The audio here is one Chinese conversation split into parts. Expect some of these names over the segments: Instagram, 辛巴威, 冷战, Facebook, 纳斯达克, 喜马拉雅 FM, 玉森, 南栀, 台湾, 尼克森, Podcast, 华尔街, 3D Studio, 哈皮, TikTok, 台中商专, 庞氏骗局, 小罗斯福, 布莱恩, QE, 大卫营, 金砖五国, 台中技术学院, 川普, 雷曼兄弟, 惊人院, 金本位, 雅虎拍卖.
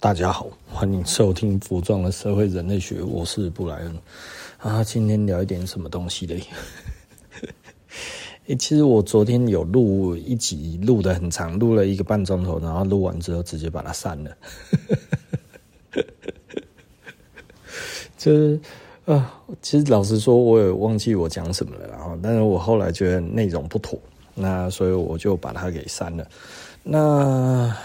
大家好，欢迎收听服装的社会人类学，我是布莱恩啊。今天聊一点什么东西嘞？其实我昨天有录一集，录得很长，录了1个半钟头，然后录完之后直接把它删了。就是其实老实说，我也忘记我讲什么了，然后，但是我后来觉得内容不妥，那所以我就把它给删了。那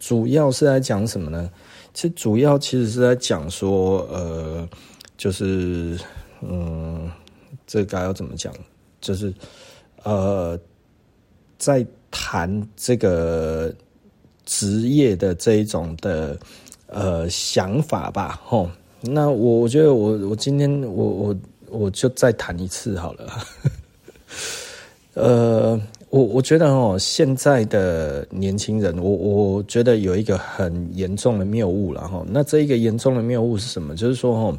主要是在讲什么呢？其实是在讲说，就是这该要怎么讲？就是在谈这个职业的这一种的想法吧，吼。那我觉得我今天我就再谈一次好了。我觉得现在的年轻人，我觉得有一个很严重的谬误啦，那这一个严重的谬误是什么？就是说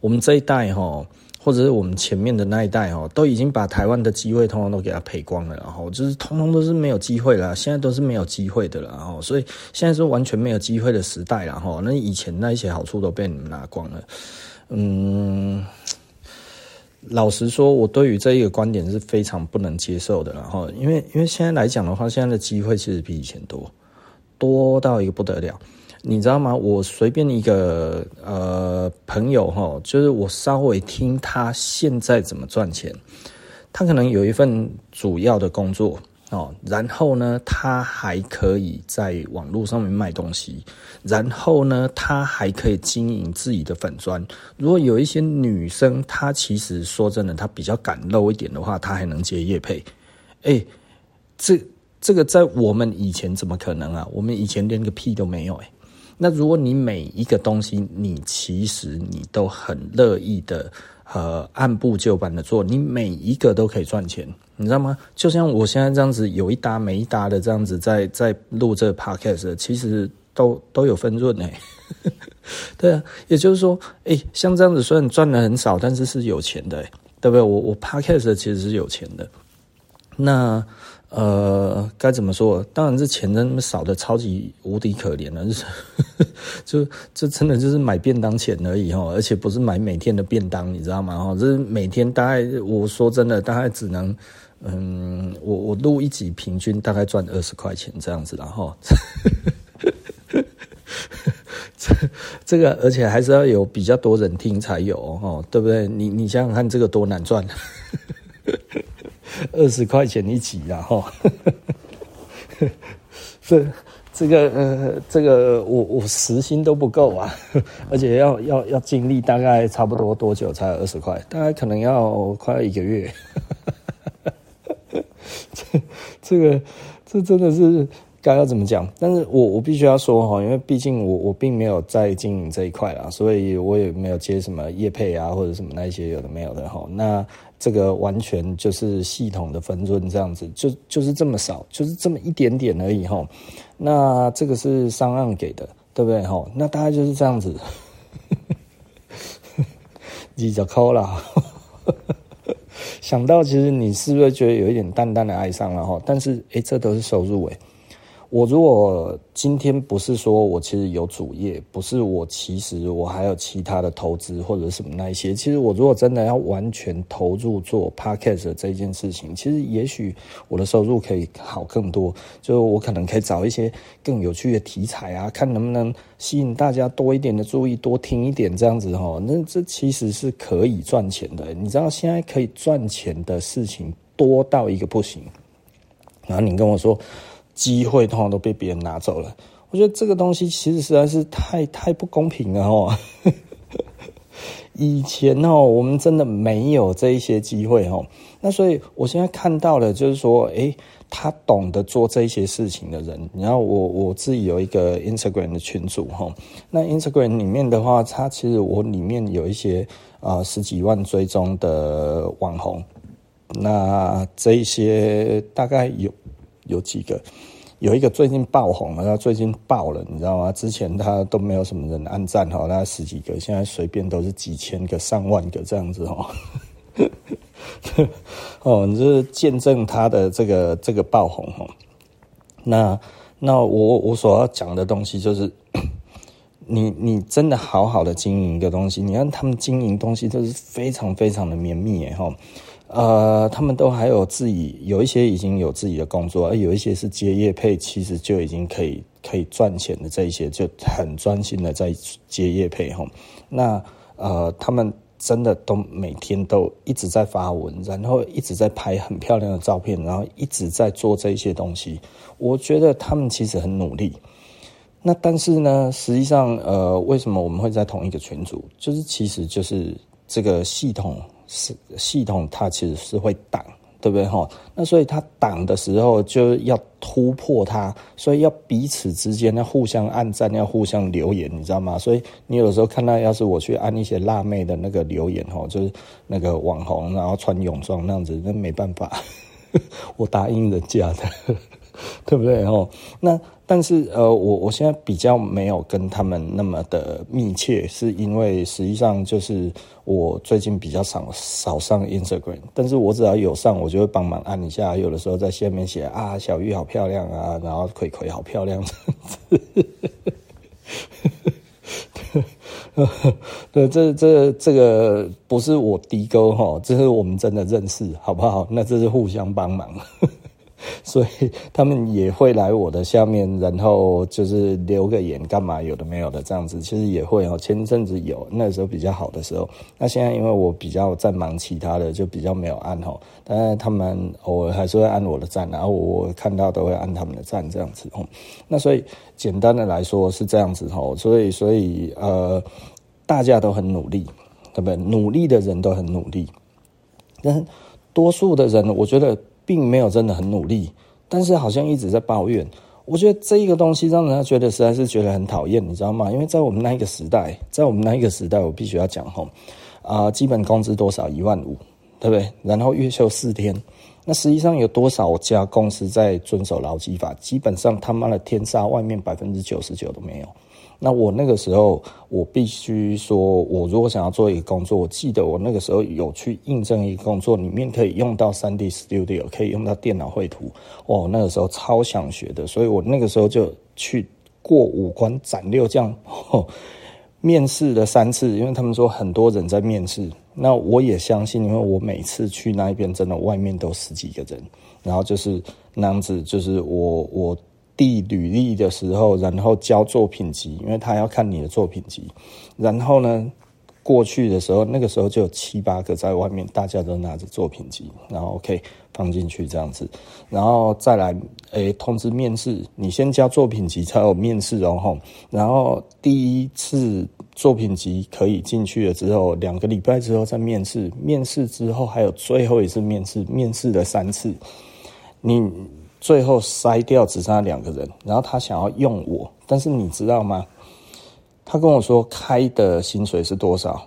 我们这一代或者是我们前面的那一代都已经把台湾的机会通通都给它赔光了，然后就是通通都是没有机会啦，现在都是没有机会的啦，所以现在是完全没有机会的时代啦，那以前那一些好处都被你们拿光了。老实说，我对于这一个观点是非常不能接受的，然后因为现在来讲的话，现在的机会其实比以前多到一个不得了，你知道吗？我随便一个朋友就是我稍微听他现在怎么赚钱，他可能有一份主要的工作然后呢，他还可以在网络上面卖东西，然后呢，他还可以经营自己的粉专。如果有一些女生，她其实说真的，她比较敢露一点的话，她还能接业配。这个在我们以前怎么可能啊？我们以前连个屁都没有。那如果你每一个东西，你其实你都很乐意的。按部就班的做，你每一个都可以赚钱，你知道吗？就像我现在这样子，有一搭没一搭的这样子在录这个 podcast， 其实都有分润。对啊，也就是说，像这样子虽然赚的很少，但是是有钱的，对不对？我 podcast 其实是有钱的。那该怎么说？当然是钱真的少的超级无敌可怜了，就真的就是买便当钱而已而且不是买每天的便当，你知道吗？就是每天大概，我说真的，大概只能我录一集平均大概赚20块钱这样子，然后。这个，而且还是要有比较多人听才有对不对？你想想看，这个多难赚。20块钱一集啦，这个我时薪都不够啊，而且要经历大概差不多多久才有20块？大概可能要快1个月。这真的是该要怎么讲？但是我必须要说因为毕竟我并没有在经营这一块啦，所以我也没有接什么业配啊或者什么那一些有的没有的那。这个完全就是系统的分润这样子，就是这么少，就是这么一点点而已那这个是上岸给的，对不对那大概就是这样子，20块啦。想到其实你是不是觉得有一点淡淡的哀伤了但是这都是收入。我如果今天不是说我其实有主业，不是我其实我还有其他的投资或者什么那一些，其实我如果真的要完全投入做 podcast 的这件事情，其实也许我的收入可以好更多，就我可能可以找一些更有趣的题材啊，看能不能吸引大家多一点的注意，多听一点这样子那这其实是可以赚钱的，你知道现在可以赚钱的事情多到一个不行，然后你跟我说。机会通常都被别人拿走了，我觉得这个东西其实实在是太不公平了以前我们真的没有这一些机会那所以我现在看到了，就是说他懂得做这些事情的人，然后我自己有一个 Instagram 的群组那 Instagram 里面的话，它其实我里面有一些10几万追踪的网红，那这一些大概有几个，有一个最近爆红了，他最近爆了，你知道吗？之前他都没有什么人按赞大概10几个，现在随便都是几千个、上万个这样子你就是见证他的这个爆红那那我所要讲的东西就是你真的好好的经营一个东西，你看他们经营东西都是非常非常的绵密耶齁，他们都还有自己有一些已经有自己的工作，而有一些是接业配，其实就已经可以赚钱的，这一些就很专心的在接业配齁。那他们真的都每天都一直在发文，然后一直在拍很漂亮的照片，然后一直在做这些东西，我觉得他们其实很努力。那但是呢，实际上为什么我们会在同一个群组，就是其实就是这个系统它其实是会挡，对不对齁？那所以它挡的时候就要突破它，所以要彼此之间要互相按赞，要互相留言，你知道吗？所以你有的时候看到，要是我去按一些辣妹的那个留言齁，就是那个网红然后穿泳装那样子，那没办法我答应人家的对不对齁？那但是我现在比较没有跟他们那么的密切，是因为实际上就是我最近比较少上 Instagram， 但是我只要有上，我就会帮忙按一下，有的时候在下面写啊小玉好漂亮啊，然后葵葵好漂亮这样子对，这个不是我低勾齁，这是我们真的认识好不好？那这是互相帮忙所以他们也会来我的下面，然后就是留个言干嘛，有的没有的这样子，其实也会哦。前阵子有，那时候比较好的时候，那现在因为我比较在忙其他的，就比较没有按哦。但是他们偶尔还是会按我的赞，然后我看到都会按他们的赞这样子哦。那所以简单的来说是这样子哦。所以大家都很努力，对不对？努力的人都很努力，但是多数的人我觉得并没有真的很努力，但是好像一直在抱怨。我觉得这一个东西让人家觉得实在是觉得很讨厌，你知道吗？因为在我们那一个时代，我必须要讲吼，基本工资多少15000，对不对？然后月休4天，那实际上有多少家公司在遵守劳基法？基本上他妈的天杀外面99%都没有。那我那个时候，我必须说，我如果想要做一个工作，我记得我那个时候有去应征一个工作，里面可以用到 3D Studio， 可以用到电脑绘图，哦，那个时候超想学的，所以我那个时候就去过5关斩6将，面试了3次，因为他们说很多人在面试，那我也相信，因为我每次去那一边，真的外面都10几个人，然后就是那样子，就是我递履历的时候，然后交作品集，因为他要看你的作品集。然后呢，过去的时候，那个时候就有7、8个在外面，大家都拿着作品集，然后 OK 放进去这样子，然后再来通知面试，你先交作品集才有面试哦吼。然后第一次作品集可以进去了之后，2个礼拜之后再面试，面试之后还有最后一次面试，面试了3次，你最后筛掉只剩下2个人，然后他想要用我，但是你知道吗？他跟我说开的薪水是多少？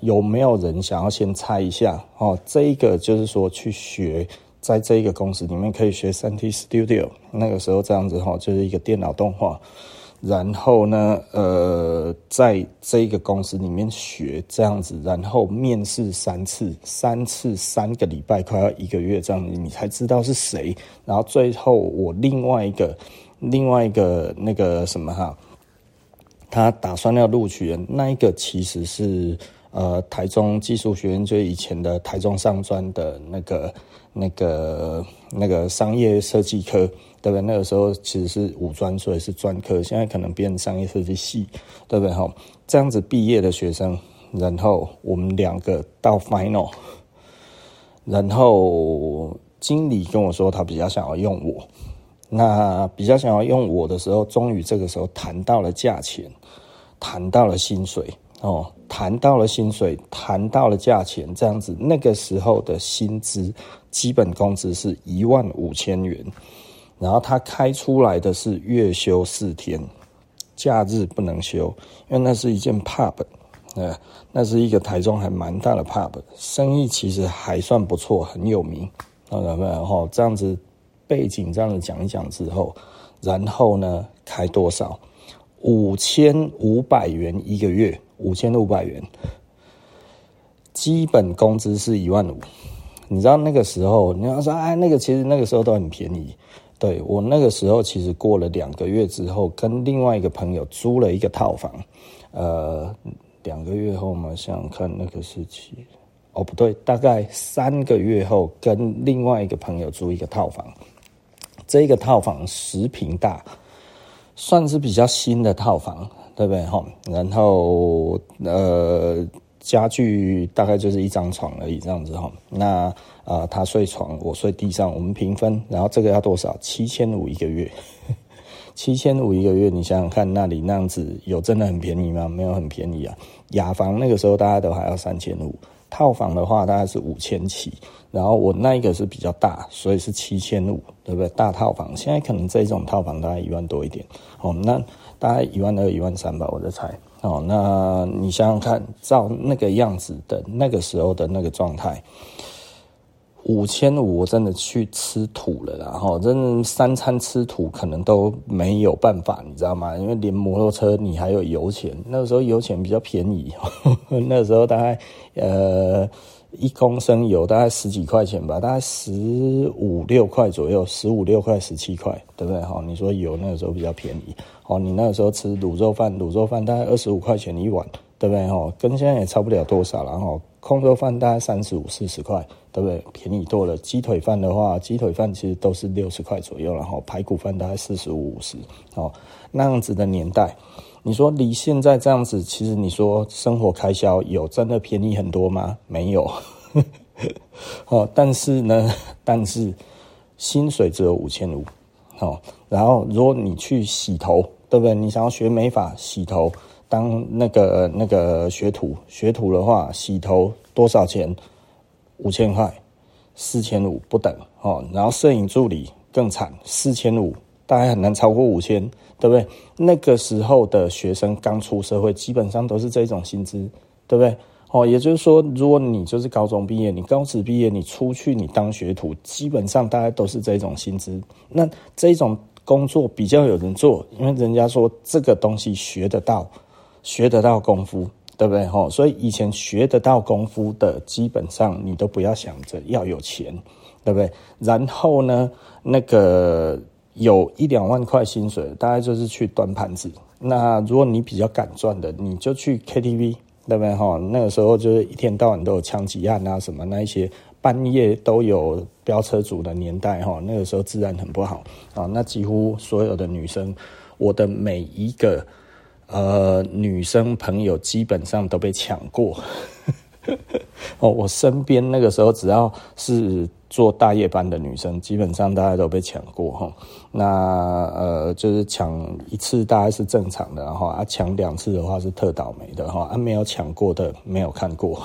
有没有人想要先猜一下？这一个就是说去学，在这一个公司里面可以学 3D Studio， 那个时候这样子就是一个电脑动画。然后呢，在这个公司里面学这样子，然后面试3次，3个礼拜，快要1个月这样子，你才知道是谁。然后最后我另外一个那个什么哈，他打算要录取人，那一个其实是台中技术学院，就是以前的台中商专的那个商业设计科。对不对？那个时候其实是5专，所以是专科，现在可能变商业设计系，对不对？这样子毕业的学生，然后我们2个到 final， 然后经理跟我说他比较想要用我，那比较想要用我的时候，终于这个时候谈到了价钱，谈到了薪水哦，谈到了薪水，谈到了价钱，这样子，那个时候的薪资基本工资是15000元。然后他开出来的是月休4天，假日不能休，因为那是一件 pub， 那是一个台中还蛮大的 pub， 生意其实还算不错，很有名。然后这样子背景这样子讲一讲之后，然后呢开多少？5500元1个月，5500元，基本工资是15000。你知道那个时候，你要说哎，那个其实那个时候都很便宜。对，我那个时候其实过了2个月之后，跟另外一个朋友租了一个套房，2个月后嘛，想想看那个时期，哦不对，大概3个月后跟另外一个朋友租一个套房，这个套房10平大，算是比较新的套房，对不对？然后家具大概就是1张床而已这样子哈。那他睡床，我睡地上，我们平分。然后这个要多少？7500一个月，7500一个月，你想想看，那里那样子有真的很便宜吗？没有很便宜啊。雅房那个时候大家都还要3500，套房的话大概是5000起。然后我那一个是比较大，所以是7500，对不对？大套房，现在可能这种套房大概1万多一点，哦，那大概12000、13000吧，我在猜。哦，那你想想看，照那个样子的那个时候的那个状态，5500我真的去吃土了啦，哈，真的3餐吃土可能都没有办法，你知道吗？因为连摩托车你还有油钱，那个时候油钱比较便宜，呵呵，那时候大概1公升油大概10几块钱吧，大概15、16块左右，15、16块、17块，对不对？哈，你说油那个时候比较便宜，哦，你那个时候吃卤肉饭大概25块钱一碗，对不对？哈，跟现在也差不了多少了，哈，空肉饭大概35、40块，对不对？便宜多了。鸡腿饭的话，鸡腿饭其实都是60块左右了，哈，排骨饭大概45、50，哦，那样子的年代。你说离现在这样子，其实你说生活开销有真的便宜很多吗？没有、哦，但是薪水只有5500，哦，然后如果你去洗头，对不对？你想要学美发洗头，当那个学徒的话，洗头多少钱？5000块，4500不等，哦，然后摄影助理更惨，4500。大概很难超过5000，对不对？那个时候的学生刚出社会，基本上都是这种薪资，对不对？哦，也就是说，如果你就是高中毕业，你高职毕业，你出去你当学徒，基本上大概都是这种薪资。那这种工作比较有人做，因为人家说这个东西学得到功夫，对不对？哦，所以以前学得到功夫的，基本上你都不要想着要有钱，对不对？然后呢，那个有1、2万块薪水，大概就是去端盘子。那如果你比较敢赚的，你就去 KTV， 对不对？哈，那个时候就是一天到晚都有枪击案啊，什么那一些半夜都有飙车族的年代，哈，那个时候治安很不好啊。那几乎所有的女生，我的每一个女生朋友基本上都被抢过。哦，我身边那个时候只要是做大夜班的女生，基本上大家都被抢过哈。那就是抢1次大概是正常的哈，啊，抢2次的话是特倒霉的哈，啊，没有抢过的没有看过，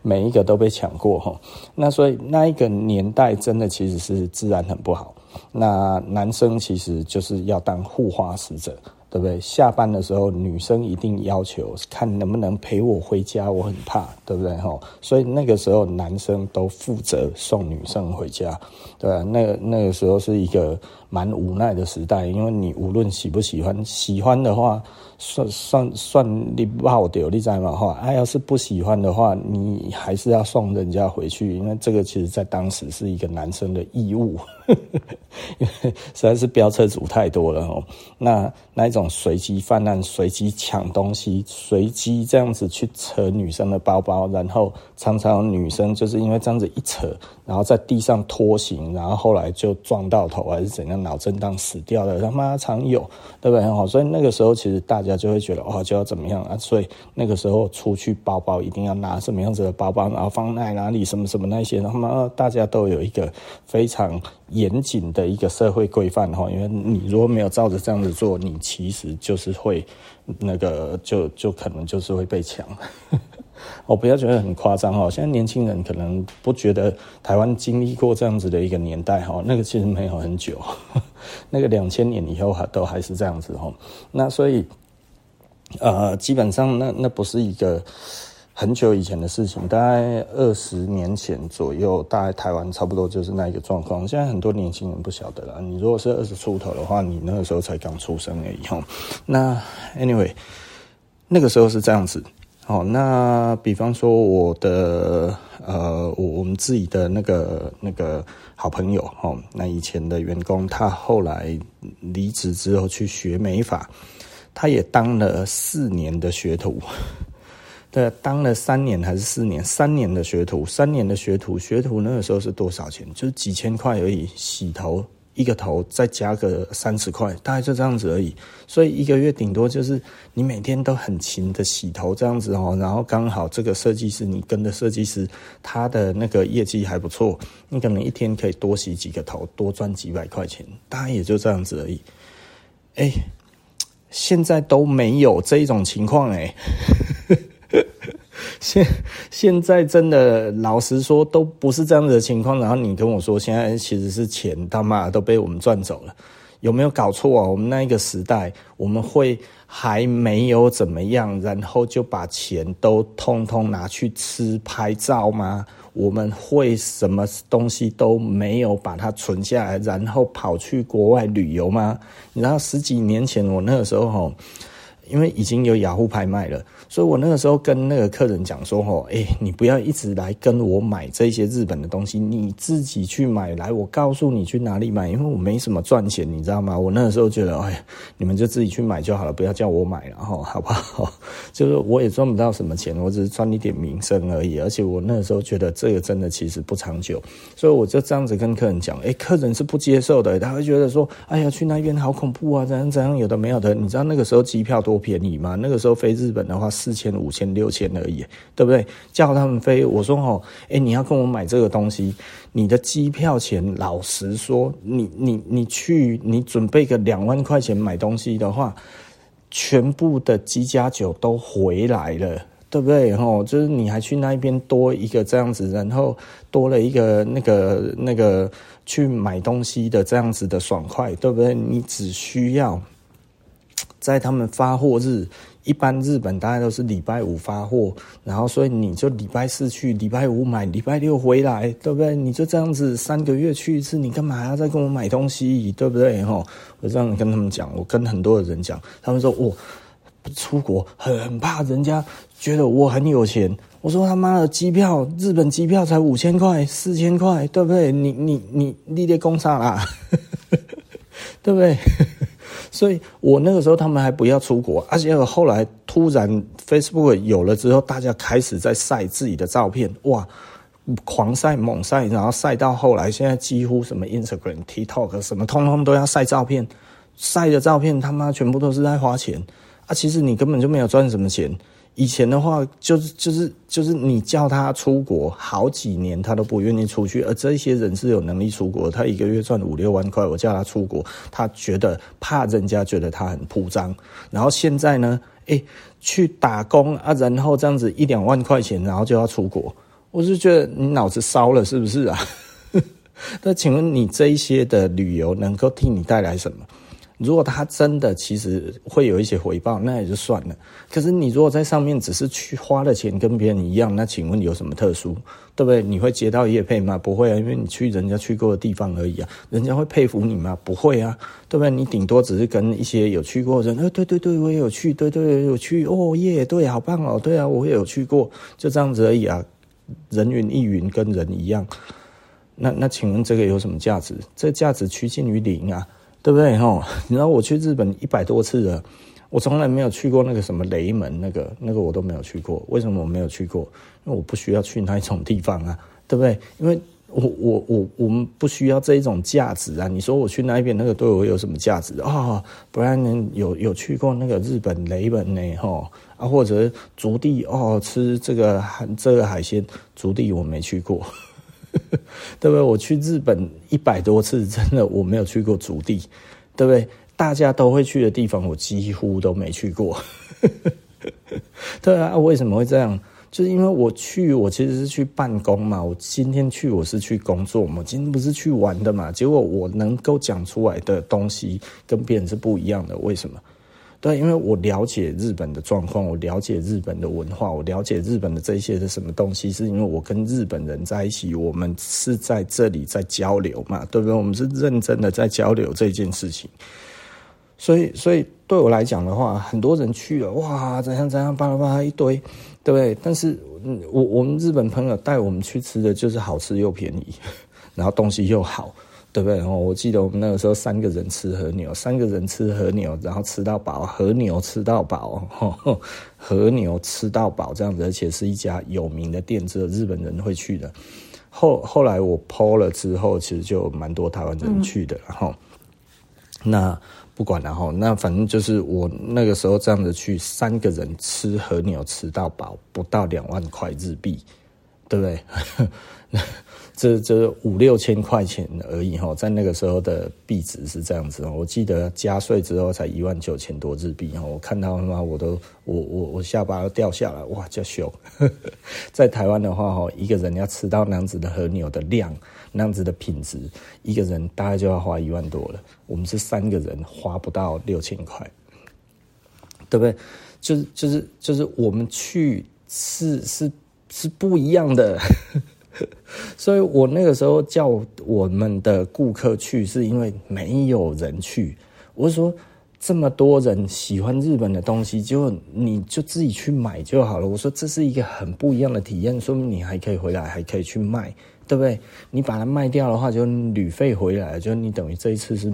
每一个都被抢过哈。那所以那一个年代真的其实是治安很不好。那男生其实就是要当护花使者。对不对？下班的时候，女生一定要求看能不能陪我回家，我很怕，对不对？哈，所以那个时候男生都负责送女生回家，对吧？那个时候是一个蛮无奈的时代，因为你无论喜不喜欢，喜欢的话算你爆掉，你知道吗？哈，啊，要是不喜欢的话，你还是要送人家回去，因为这个其实在当时是一个男生的义务，因为实在是飙车族太多了哈。那一种随机犯案、随机抢东西、随机这样子去扯女生的包包，然后常常女生就是因为这样子一扯，然后在地上拖行，然后后来就撞到头还是怎样，脑震荡死掉了，他妈常有，对不对？哈，所以那个时候其实大家就会觉得哦，就要怎么样啊？所以那个时候出去包包一定要拿什么样子的包包，然后放在哪里，什么什么那些，然后大家都有一个非常严谨的一个社会规范哈。因为你如果没有照着这样子做，你其实就是会那个就可能就是会被抢。我不要觉得很夸张哈，现在年轻人可能不觉得台湾经历过这样子的一个年代哈，那个其实没有很久，那个2000年以后都还是这样子哈。那所以。基本上那不是一个很久以前的事情，大概20年前左右，大概台湾差不多就是那一个状况。现在很多年轻人不晓得啦，你如果是20出头的话，你那个时候才刚出生而已。那 anyway， 那个时候是这样子。好，那比方说我的我们自己的那个好朋友哦，那以前的员工，他后来离职之后去学美发，他也当了4年的学徒，对，当了3年还是4年，3年的学徒，学徒那个时候是多少钱？就是几千块而已，洗头一个头再加个30块，大概就这样子而已。所以一个月顶多就是你每天都很勤的洗头这样子哦，然后刚好这个设计师你跟的设计师他的那个业绩还不错，你可能一天可以多洗几个头，多赚几百块钱，大概也就这样子而已。哎，现在都没有这一种情况哎，现在真的老实说都不是这样子的情况，然后你跟我说现在其实是钱他妈都被我们赚走了，有没有搞错啊？我们那一个时代我们会还没有怎么样，然后就把钱都通通拿去吃拍照吗？我们会什么东西都没有把它存下来，然后跑去国外旅游吗？你知道10几年前我那个时候吼，因为已经有雅虎拍卖了，所以我那个时候跟那个客人讲说吼，你不要一直来跟我买这些日本的东西，你自己去买来，我告诉你去哪里买，因为我没什么赚钱，你知道吗？我那个时候觉得，你们就自己去买就好了，不要叫我买了吼，好不好？就是我也赚不到什么钱，我只是赚一点名声而已，而且我那个时候觉得这个真的其实不长久，所以我就这样子跟客人讲，客人是不接受的，他会觉得说，哎呀，去那边好恐怖啊，怎样怎样，有的没有的。你知道那个时候机票多便宜嘛？那个时候飞日本的话4000、5000、6000而已，对不对？叫他们飞，我说你要跟我买这个东西，你的机票钱，老实说，你去，你准备个2万块钱买东西的话，全部的7+9都回来了，对不对？就是你还去那边多一个这样子，然后多了一个那个去买东西的这样子的爽快，对不对？你只需要在他们发货日，一般日本大概都是礼拜5发货，然后所以你就礼拜4去，礼拜5买，礼拜6回来，对不对？你就这样子3个月去一次，你干嘛还要再跟我买东西，对不对？我这样跟他们讲，我跟很多的人讲，他们说我出国很怕人家觉得我很有钱。我说他妈的机票，日本机票才5000块、4000块，对不对？你在讲啥啦？对不对？所以我那个时候他们还不要出国，而且后来突然 Facebook 有了之后，大家开始在晒自己的照片，哇，狂晒猛晒，然后晒到后来现在几乎什么 Instagram、TikTok 什么通通都要晒照片，晒的照片他妈全部都是在花钱啊！其实你根本就没有赚什么钱。以前的话就是你叫他出国好几年他都不愿意出去，而这些人是有能力出国，他一个月赚5、6万块，我叫他出国，他觉得怕人家觉得他很铺张。然后现在呢，去打工啊，然后这样子1、2万块钱，然后就要出国，我就觉得你脑子烧了是不是啊？那请问你这一些的旅游能够替你带来什么？如果他真的其实会有一些回报，那也就算了。可是你如果在上面只是去花了钱跟别人一样，那请问有什么特殊，对不对？你会接到业配吗？不会啊，因为你去人家去过的地方而已啊。人家会佩服你吗？不会啊，对不对？你顶多只是跟一些有去过的人，对对对，我也有去，对对有去，哦耶，对，好棒哦，对啊，我也有去过，就这样子而已啊。人云亦云，跟人一样。那请问这个有什么价值？这价值趋近于0啊。对不对？你知道我去日本100多次了，我从来没有去过那个什么雷门，那个我都没有去过。为什么我没有去过？因为我不需要去那一种地方啊，对不对？因为我们不需要这一种价值啊。你说我去那边那个对我有什么价值啊？不然有去过那个日本雷门呢？啊，或者竹地吃这个海鲜，竹地我没去过。对不对？我去日本100多次，真的我没有去过足地，对不对？大家都会去的地方，我几乎都没去过。对啊，为什么会这样？就是因为我其实是去办公嘛。我今天去，我是去工作嘛。我今天不是去玩的嘛。结果我能够讲出来的东西跟别人是不一样的，为什么？对，因为我了解日本的状况，我了解日本的文化，我了解日本的这些的什么东西，是因为我跟日本人在一起，我们是在这里在交流嘛，对不对？我们是认真的在交流这件事情，所以对我来讲的话，很多人去了，哇，怎样怎样，巴拉巴拉一堆，对不对？但是我们日本朋友带我们去吃的就是好吃又便宜，然后东西又好，对不对？然后我记得我们那个时候三个人吃和牛，然后吃到饱，和牛吃到饱这样子，而且是一家有名的店，只有日本人会去的。后来我 PO 了之后，其实就蛮多台湾人去的，然后那不管了哈，那反正就是我那个时候这样子去，三个人吃和牛吃到饱，不到2万块日币，对不对？这5、6千块钱而已哈，在那个时候的币值是这样子，我记得加税之后才19000多日币哈，我看到他妈我下巴都掉下来，哇，叫凶！在台湾的话哈，一个人要吃到那样子的和牛的量，那样子的品质，一个人大概就要花1万多了。我们是三个人，花不到6000块，对不对？就是我们去是不一样的。所以我那个时候叫我们的顾客去，是因为没有人去。我说这么多人喜欢日本的东西，结果你就自己去买就好了。我说这是一个很不一样的体验，说明你还可以回来，还可以去卖，对不对？你把它卖掉的话，就旅费回来，就你等于这一次是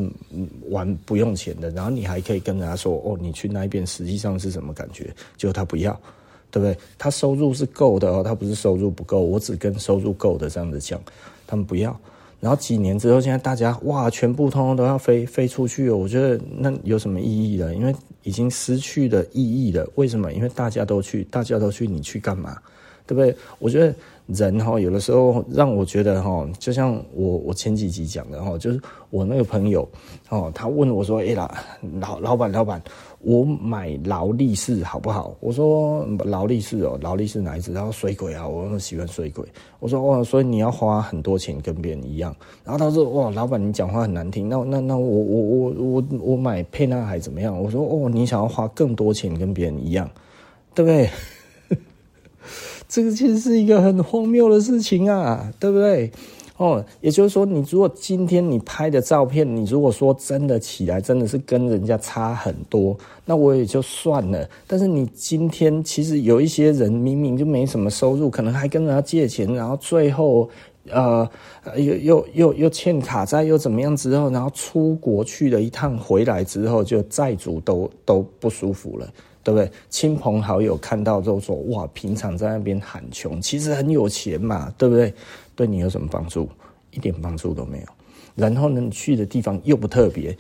玩不用钱的，然后你还可以跟人家说，哦，你去那边实际上是什么感觉？结果他不要。对不对？他收入是够的哦，他不是收入不够，我只跟收入够的这样子讲，他们不要。然后几年之后，现在大家哇，全部通通都要飞出去了，我觉得那有什么意义了？因为已经失去了意义了。为什么？因为大家都去，你去干嘛？对不对？我觉得人哈，有的时候让我觉得哈，就像我前几集讲的哈，就是我那个朋友哦，他问我说：“哎啦，老板，我买劳力士好不好？”我说：“劳力士哪一支？”然后水鬼啊，我喜欢水鬼。我说：“哦，所以你要花很多钱跟别人一样。”然后他说：“哇，老板你讲话很难听。那我买沛纳海怎么样？”我说：“哦，你想要花更多钱跟别人一样，对不对？”这个其实是一个很荒谬的事情啊，对不对？哦，也就是说，你如果今天你拍的照片，你如果说真的起来，真的是跟人家差很多，那我也就算了。但是你今天其实有一些人明明就没什么收入，可能还跟人家借钱，然后最后又欠卡债又怎么样之后，然后出国去了一趟，回来之后就债主都不舒服了。对不对？亲朋好友看到都说：“哇，平常在那边喊穷，其实很有钱嘛，对不对？”对你有什么帮助？一点帮助都没有。然后呢，你去的地方又不特别，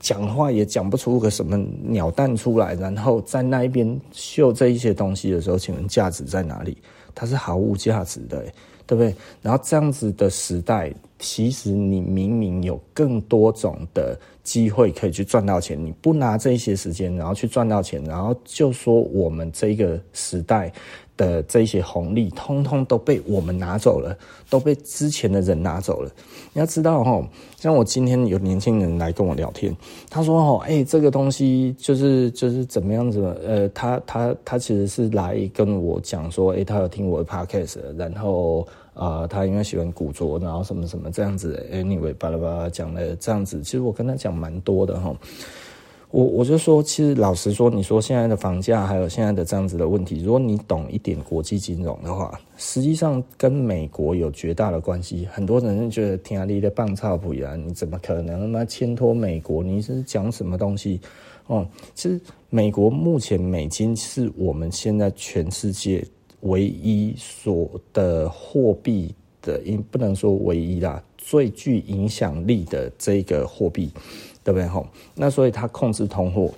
讲话也讲不出个什么鸟蛋出来。然后在那一边秀这一些东西的时候，请问价值在哪里？它是毫无价值的，对不对？然后这样子的时代，其实你明明有更多种的机会可以去赚到钱，你不拿这些时间，然后去赚到钱，然后就说我们这个时代的这些红利，通通都被我们拿走了，都被之前的人拿走了。你要知道齁，像我今天有年轻人来跟我聊天，他说齁，这个东西就是怎么样子，他其实是来跟我讲说，他有听我的 Podcast， 然后他因为喜欢古着，然后什么什么这样子 ，anyway， 巴拉巴拉讲了这样子。其实我跟他讲蛮多的哈，我就说，其实老实说，你说现在的房价还有现在的这样子的问题，如果你懂一点国际金融的话，实际上跟美国有绝大的关系。很多人觉得听你在放臭屁啊，你怎么可能那牵拖美国？你是讲什么东西？哦，其实美国目前美金是我们现在全世界唯一所的货币的，不能说唯一啦，最具影响力的这个货币，对不对？那所以它控制通货。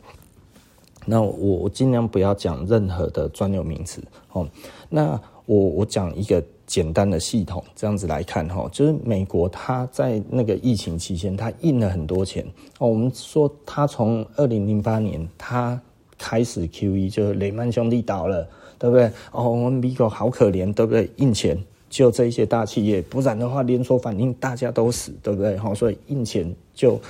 那我尽量不要讲任何的专有名词哦。那我讲一个简单的系统，这样子来看哈，就是美国它在那个疫情期间，它印了很多钱哦。我们说它从2008年它开始 QE， 就是雷曼兄弟倒了。对不对？哦，我们美国好可怜，对不对？印钱救这一些大企业，不然的话连锁反应大家都死，对不对？所以印钱救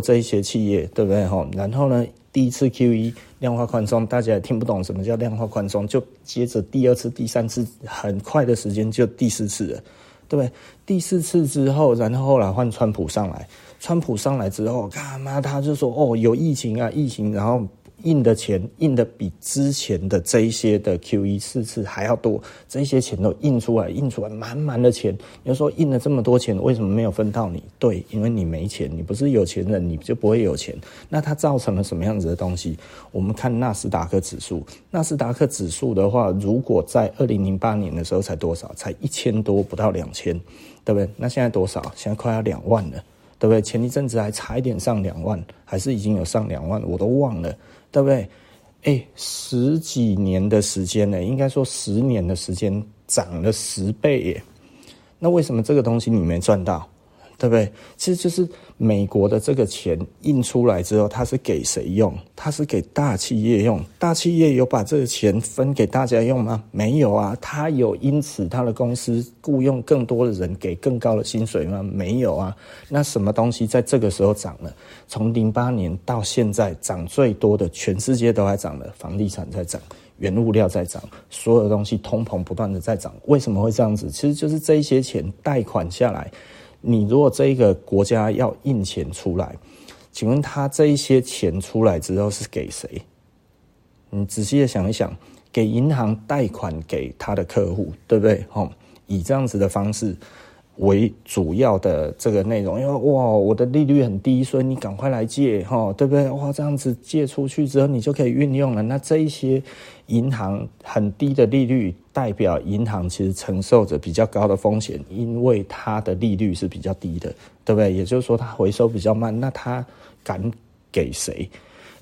这一些企业，对不对？然后呢，第一次 QE 量化宽松，大家也听不懂什么叫量化宽松，就接着第二次、第三次，很快的时间就第4次了，对不对？第4次之后，然后后来换川普上来。川普上来之后，干嘛他就说哦有疫情啊疫情，然后印的比之前的这一些的 QE 四次还要多，这些钱都印出来满满的钱。你就说印了这么多钱，为什么没有分到你？对，因为你没钱，你不是有钱人，你就不会有钱。那它造成了什么样子的东西？我们看纳斯达克指数，纳斯达克指数的话，如果在2008年的时候才多少？才1000多，不到2000，对不对？那现在多少？现在快要2万了，对不对？前一阵子还差一点上2万，还是已经有上2万，我都忘了。对不对？欸，十几年的时间呢，应该说10年的时间涨了10倍耶。那为什么这个东西你没赚到？对不对？其实就是美国的这个钱印出来之后，它是给谁用？它是给大企业用。大企业有把这个钱分给大家用吗？没有啊。它有因此它的公司雇用更多的人给更高的薪水吗？没有啊。那什么东西在这个时候涨了？从08年到现在涨最多的，全世界都在涨了，房地产在涨，原物料在涨，所有的东西通膨不断的在涨。为什么会这样子？其实就是这一些钱贷款下来。你如果这一个国家要印钱出来，请问他这一些钱出来之后是给谁？你仔细的想一想，给银行贷款给他的客户，对不对？以这样子的方式为主要的这个内容，因为哇，我的利率很低，所以你赶快来借，对不对？哇，这样子借出去之后，你就可以运用了。那这一些银行很低的利率，代表银行其实承受着比较高的风险，因为它的利率是比较低的，对不对？也就是说，它回收比较慢，那它敢给谁？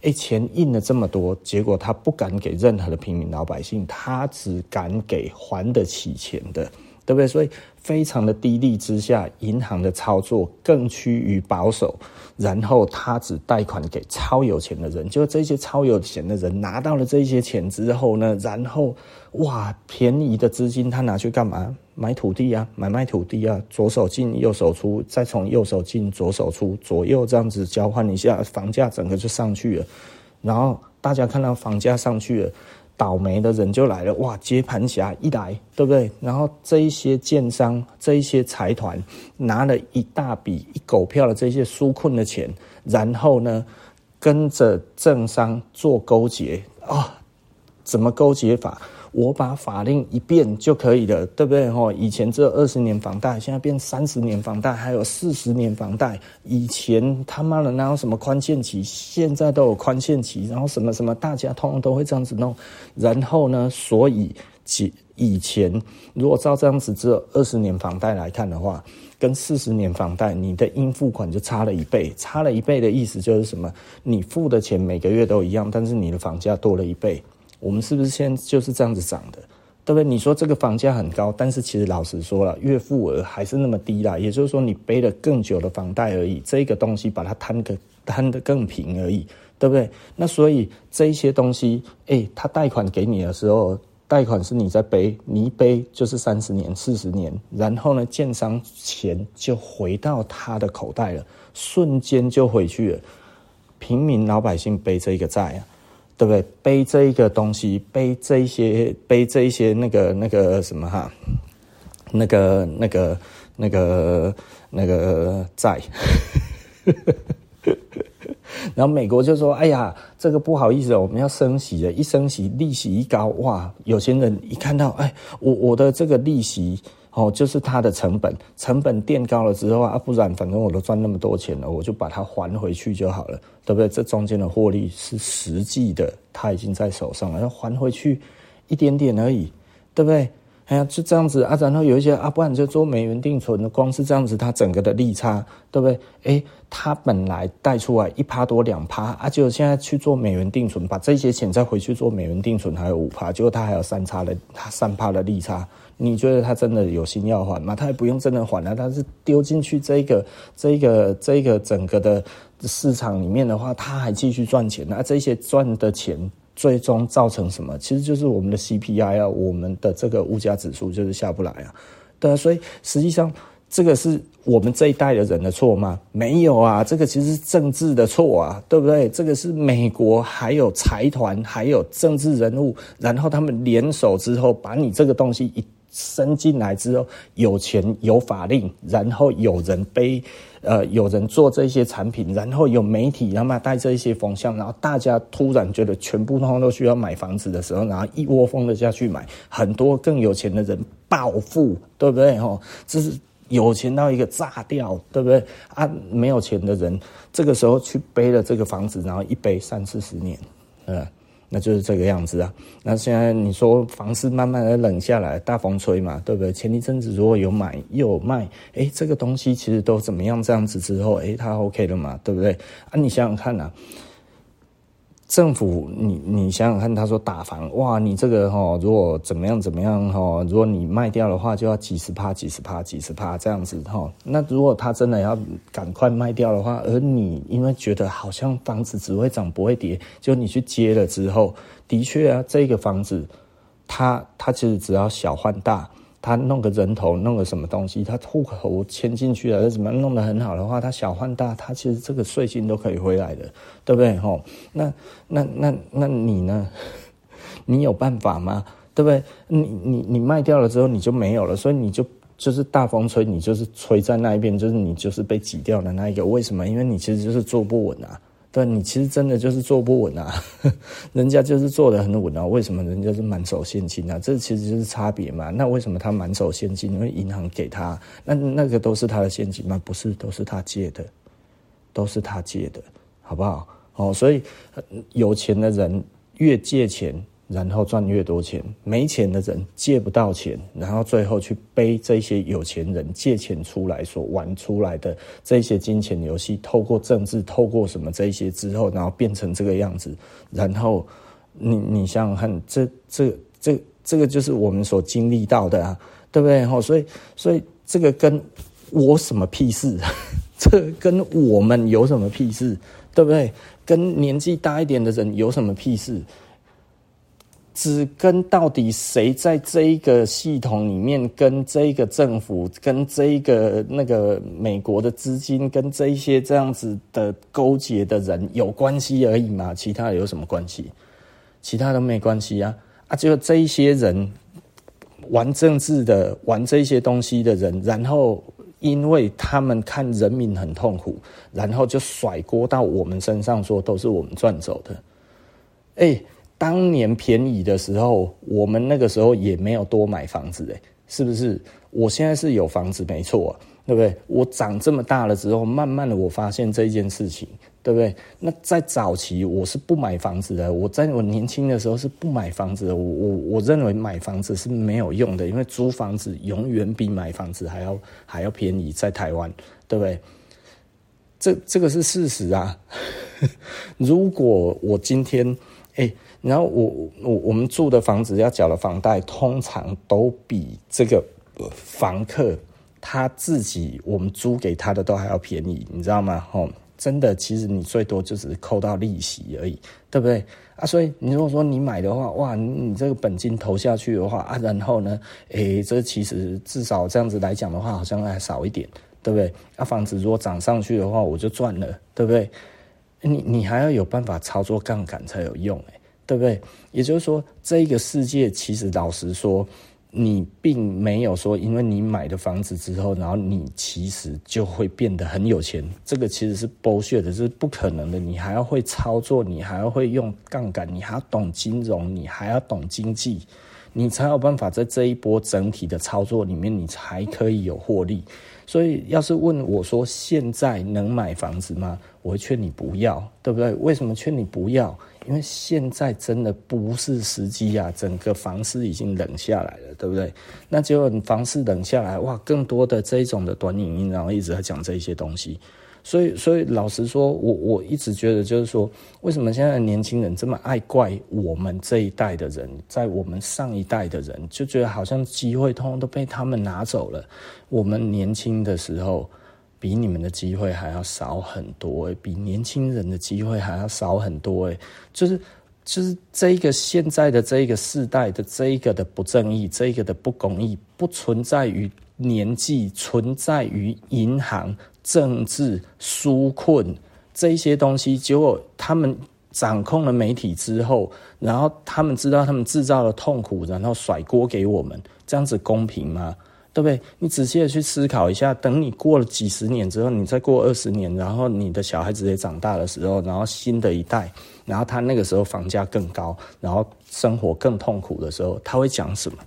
欸，钱印了这么多，结果它不敢给任何的平民老百姓，它只敢给还得起钱的。对不对？所以非常的低利之下，银行的操作更趋于保守，然后他只贷款给超有钱的人，就这些超有钱的人拿到了这些钱之后呢，然后哇，便宜的资金他拿去干嘛？买土地啊，买卖土地啊，左手进右手出，再从右手进左手出，左右这样子交换一下，房价整个就上去了。然后大家看到房价上去了，倒霉的人就来了，哇！接盘侠一来，对不对？然后这一些建商、这一些财团拿了一大笔一狗票的这些纾困的钱，然后呢，跟着政商做勾结啊！怎么勾结法？我把法令一变就可以了，对不对？以前只有20年房贷，现在变30年房贷，还有40年房贷。以前他妈的哪有什么宽限期，现在都有宽限期，然后什么什么，大家通常都会这样子弄。然后呢，所以以前如果照这样子只有20年房贷来看的话，跟40年房贷，你的应付款就差了1倍。差了1倍的意思就是什么？你付的钱每个月都一样，但是你的房价多了1倍。我们是不是现在就是这样子涨的，对不对？你说这个房价很高，但是其实老实说了，月付额还是那么低啦，也就是说你背了更久的房贷而已，这个东西把它摊得更平而已，对不对？那所以这一些东西，他贷款给你的时候，贷款是你在背，你一背就是30年、40年，然后呢，建商钱就回到他的口袋了，瞬间就回去了，平民老百姓背这个债啊。对不对？背这一个东西，背这一些那个什么哈，那个债，然后美国就说：“哎呀，这个不好意思，我们要升息了。一升息，利息一高，哇！有些人一看到，哎，我的这个利息。”就是它的成本垫高了之后啊，不然反正我都赚那么多钱了，我就把它还回去就好了，对不对？这中间的获利是实际的，它已经在手上了，要还回去一点点而已，对不对？哎呀，就这样子啊，然后有一些啊，不然就做美元定存，光是这样子，它整个的利差，对不对？它本来带出来1%多2%啊，结果现在去做美元定存，把这些钱再回去做美元定存，还有5%，结果它还有3%的利差。你觉得他真的有心要还吗？他也不用真的还了，他是丢进去这个整个的市场里面的话，他还继续赚钱。那这些赚的钱最终造成什么？其实就是我们的 CPI 啊，我们的这个物价指数就是下不来啊。对啊，所以实际上这个是我们这一代的人的错吗？没有啊，这个其实是政治的错啊，对不对？这个是美国还有财团还有政治人物，然后他们联手之后把你这个东西一伸进来之后有钱有法令，然后有人做这些产品，然后有媒体他妈带这些风向，然后大家突然觉得全部都需要买房子的时候，然后一窝蜂的下去买，很多更有钱的人暴富，对不对？这是有钱到一个炸掉，对不对？啊，没有钱的人这个时候去背了这个房子，然后一背30-40年，那就是这个样子啊。那现在你说房市慢慢的冷下来，大风吹嘛，对不对？前一阵子如果有买又有卖，这个东西其实都怎么样这样子之后，它 OK 了嘛，对不对？啊，你想想看啊，政府你想想看，他说打房，哇，你这个如果怎么样怎么样如果你卖掉的话就要几十%这样子那如果他真的要赶快卖掉的话，而你因为觉得好像房子只会涨不会跌，就你去接了之后，的确啊，这个房子它其实只要小换大，他弄个人头，弄个什么东西，他户口迁进去了，怎么弄得很好的话，他小换大，他其实这个税金都可以回来的，对不对？那你呢？你有办法吗？对不对？你卖掉了之后你就没有了，所以你就是大风吹，你就是吹在那一边，就是你就是被挤掉的那一个。为什么？因为你其实就是坐不稳啊。对，你其实真的就是坐不稳啊，人家就是坐得很稳啊，为什么人家是满手现金啊？这其实就是差别嘛。那为什么他满手现金？因为银行给他，那个都是他的现金吗？不是，都是他借的，好不好？所以有钱的人越借钱，然后赚越多钱；没钱的人借不到钱，然后最后去背这些有钱人借钱出来所玩出来的这些金钱游戏，透过政治，透过什么这些之后，然后变成这个样子。然后你想想看，这个就是我们所经历到的啊，对不对？所以这个跟我什么屁事？这跟我们有什么屁事？对不对？跟年纪大一点的人有什么屁事？只跟到底谁在这一个系统里面，跟这一个政府，跟这一个那个美国的资金，跟这一些这样子的勾结的人有关系而已嘛，其他的有什么关系？其他都没关系啊！就这一些人玩政治的，玩这些东西的人，然后因为他们看人民很痛苦，然后就甩锅到我们身上，说都是我们赚走的。当年便宜的时候，我们那个时候也没有多买房子，是不是？我现在是有房子没错啊，对不对？我长这么大了之后，慢慢的我发现这件事情，对不对？那在早期我是不买房子的，我在我年轻的时候是不买房子的，我认为买房子是没有用的，因为租房子永远比买房子还要便宜，在台湾，对不对？这个是事实啊。如果我今天然后我们住的房子要缴的房贷，通常都比这个房客他自己我们租给他的都还要便宜，你知道吗？真的，其实你最多就只是扣到利息而已，对不对啊？所以你如果说你买的话，哇，你这个本金投下去的话啊，然后呢，这其实至少这样子来讲的话，好像还少一点，对不对？啊，房子如果涨上去的话，我就赚了，对不对？你还要有办法操作杠杆才有用，对不对？也就是说，这个世界其实老实说，你并没有说，因为你买的房子之后，然后你其实就会变得很有钱。这个其实是 bullshit 的，是不可能的。你还要会操作，你还要会用杠杆，你还要懂金融，你还要懂经济，你才有办法在这一波整体的操作里面，你才可以有获利。所以要是问我说现在能买房子吗？我会劝你不要，对不对？为什么劝你不要？因为现在真的不是时机啊，整个房市已经冷下来了，对不对？那结果房市冷下来，哇，更多的这一种的短影音，然后一直在讲这些东西。所以老实说，我一直觉得就是说，为什么现在的年轻人这么爱怪我们这一代的人，在我们上一代的人就觉得好像机会通通都被他们拿走了。我们年轻的时候比你们的机会还要少很多，比年轻人的机会还要少很多，就是这一个现在的这一个世代的这一个的不正义，这一个的不公义，不存在于年纪，存在于银行、政治、纾困这些东西。结果他们掌控了媒体之后，然后他们知道他们制造了痛苦，然后甩锅给我们，这样子公平吗？对不对？你仔细的去思考一下，等你过了几十年之后，你再过20年，然后你的小孩子也长大的时候，然后新的一代，然后他那个时候房价更高，然后生活更痛苦的时候，他会讲什么？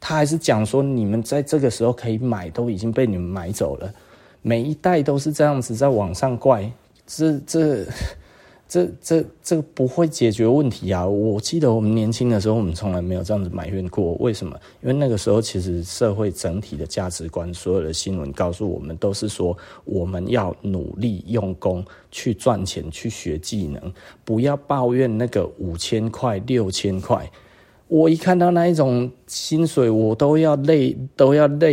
他还是讲说你们在这个时候可以买都已经被你们买走了。每一代都是这样子在往上怪，这不会解决问题啊！我记得我们年轻的时候，我们从来没有这样子埋怨过。为什么？因为那个时候其实社会整体的价值观，所有的新闻告诉我们都是说，我们要努力用功去赚钱，去学技能，不要抱怨那个5000块、6000块。我一看到那一种薪水，我都要泪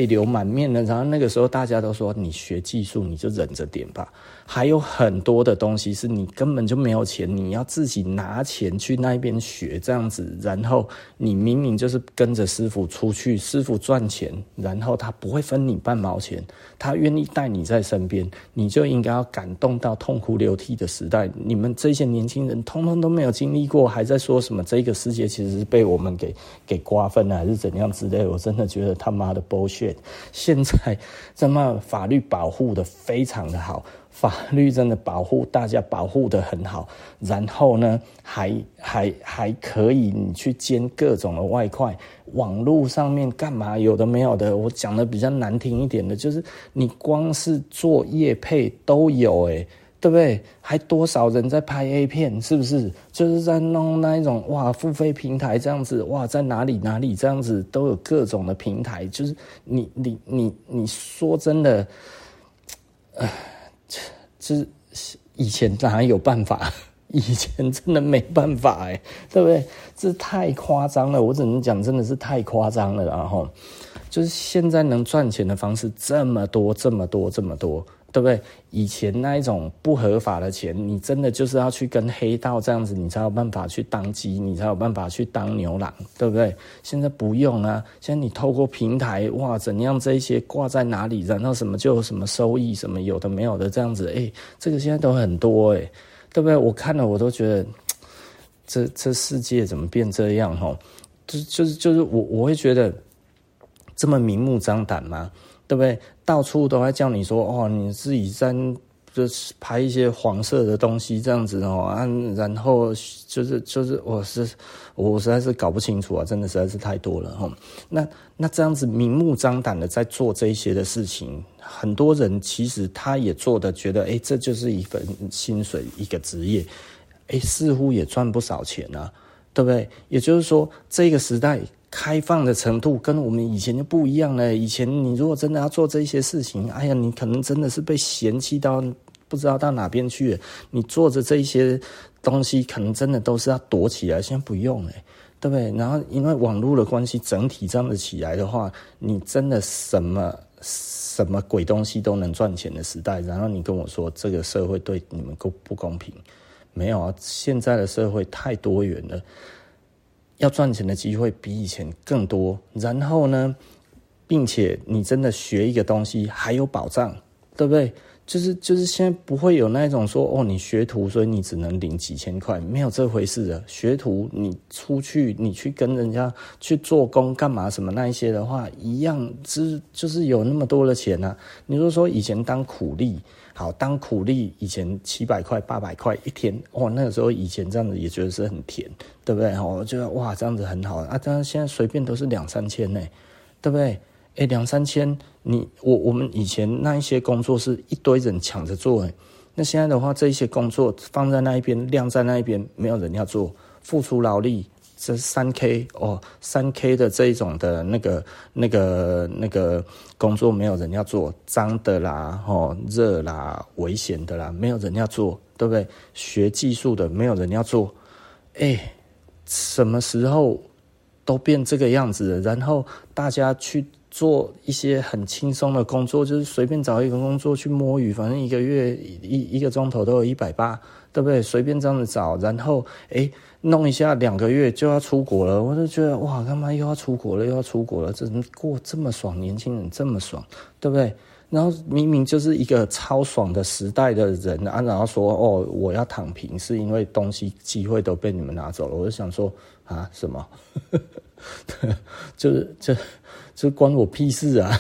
流满面的。然后那个时候大家都说，你学技术你就忍着点吧，还有很多的东西是你根本就没有钱，你要自己拿钱去那边学这样子。然后你明明就是跟着师傅出去，师傅赚钱，然后他不会分你半毛钱，他愿意带你在身边，你就应该要感动到痛哭流涕的时代。你们这些年轻人通通都没有经历过，还在说什么这个世界其实是被我们给瓜分了，还是怎样之类，我真的觉得他妈的 bullshit。 现在他妈法律保护的非常的好，法律真的保护大家保护的很好，然后呢还可以你去兼各种的外快，网络上面干嘛有的没有的。我讲的比较难听一点的，就是你光是做业配都有对不对？还多少人在拍 A 片，是不是？就是在弄那一种哇，付费平台这样子，哇，在哪里这样子，都有各种的平台。就是你说真的，就是以前哪有办法？以前真的没办法对不对？这太夸张了，我只能讲真的是太夸张了。然后就是现在能赚钱的方式这么多。对不对？以前那一种不合法的钱，你真的就是要去跟黑道这样子，你才有办法去当鸡，你才有办法去当牛郎，对不对？现在不用啊，现在你透过平台，哇，怎样这一些挂在哪里，然后什么就有什么收益，什么有的没有的这样子，这个现在都很多对不对？我看了我都觉得，这世界怎么变这样吼？就是我会觉得这么明目张胆吗？对不对？到处都在叫你说你自己在就是拍一些黄色的东西这样子然后就是我实在是搞不清楚啊，真的实在是太多了那这样子明目张胆的在做这一些的事情，很多人其实他也做的觉得这就是一份薪水一个职业，似乎也赚不少钱啊，对不对？也就是说这个时代开放的程度跟我们以前就不一样了。以前你如果真的要做这些事情，你可能真的是被嫌弃到不知道到哪边去了。你做着这些东西，可能真的都是要躲起来，现在不用对不对？然后因为网络的关系，整体这样的起来的话，你真的什么鬼东西都能赚钱的时代。然后你跟我说这个社会对你们不公平，没有啊，现在的社会太多元了。要赚钱的机会比以前更多，然后呢，并且你真的学一个东西还有保障，对不对？就是现在不会有那种说你学徒所以你只能领几千块，没有这回事的。学徒你出去你去跟人家去做工干嘛什么那一些的话，一样就是有那么多的钱啊。你就说以前当苦力，好，当苦力以前700块800块一天，那个时候以前这样子也觉得是很甜，对不对？我觉得哇这样子很好啊，但是现在随便都是2-3千对不对？2-3千，我们以前那一些工作是一堆人抢着做那现在的话这一些工作放在那一边晾在那一边，没有人要做，付出劳力这3K 3K 的这一种的那个工作没有人要做，脏的啦热啦危险的啦没有人要做，对不对？学技术的没有人要做什么时候都变这个样子了。然后大家去做一些很轻松的工作，就是随便找一个工作去摸鱼，反正一个月一个钟头都有180，对不对？随便这样子找，然后弄一下2个月就要出国了，我就觉得哇干嘛又要出国了，这过这么爽，年轻人这么爽，对不对？然后明明就是一个超爽的时代的人啊，然后说哦我要躺平是因为东西机会都被你们拿走了，我就想说啊什么就是关我屁事啊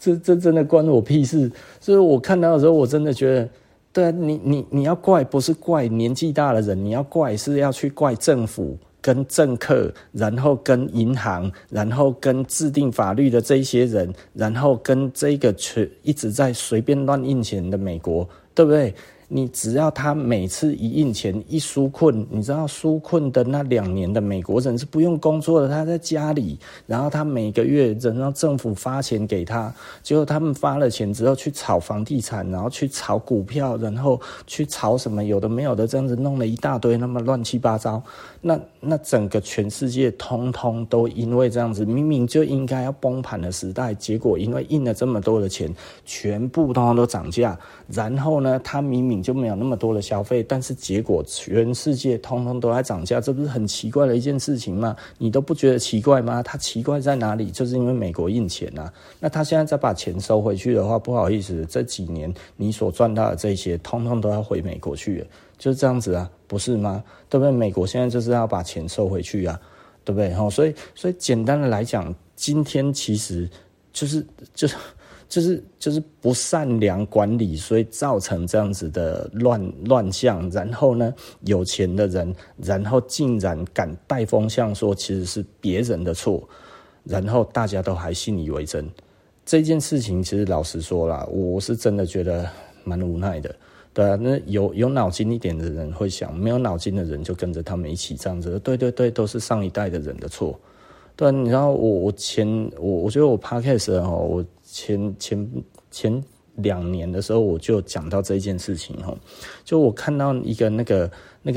这真的关我屁事。所以我看到的时候我真的觉得对啊，你要怪不是怪年纪大的人，你要怪是要去怪政府跟政客，然后跟银行，然后跟制定法律的这些人，然后跟这个一直在随便乱印钱的美国，对不对？你只要他每次一印钱一纾困，你知道纾困的那2年的美国人是不用工作的，他在家里，然后他每个月人让政府发钱给他，结果他们发了钱之后去炒房地产，然后去炒股票，然后去炒什么有的没有的，这样子弄了一大堆那么乱七八糟，那整个全世界通通都因为这样子明明就应该要崩盘的时代，结果因为印了这么多的钱全部通通都涨价，然后呢他明明就没有那么多的消费，但是结果全世界通通都在涨价，这不是很奇怪的一件事情吗？你都不觉得奇怪吗？它奇怪在哪里？就是因为美国印钱啊，那他现在再把钱收回去的话，不好意思，这几年你所赚到的这些通通都要回美国去了，就是这样子啊，不是吗？对不对？美国现在就是要把钱收回去啊，对不对？所以简单的来讲，今天其实就是不善良管理，所以造成这样子的乱象。然后呢，有钱的人，然后竟然敢带风向说其实是别人的错，然后大家都还信以为真。这件事情其实老实说啦，我是真的觉得蛮无奈的。对啊，那有脑筋一点的人会想，没有脑筋的人就跟着他们一起这样子。对对对，都是上一代的人的错。对啊，你知道我觉得我 podcast 哦，我前2年的时候我就讲到这件事情哦，就我看到一个那个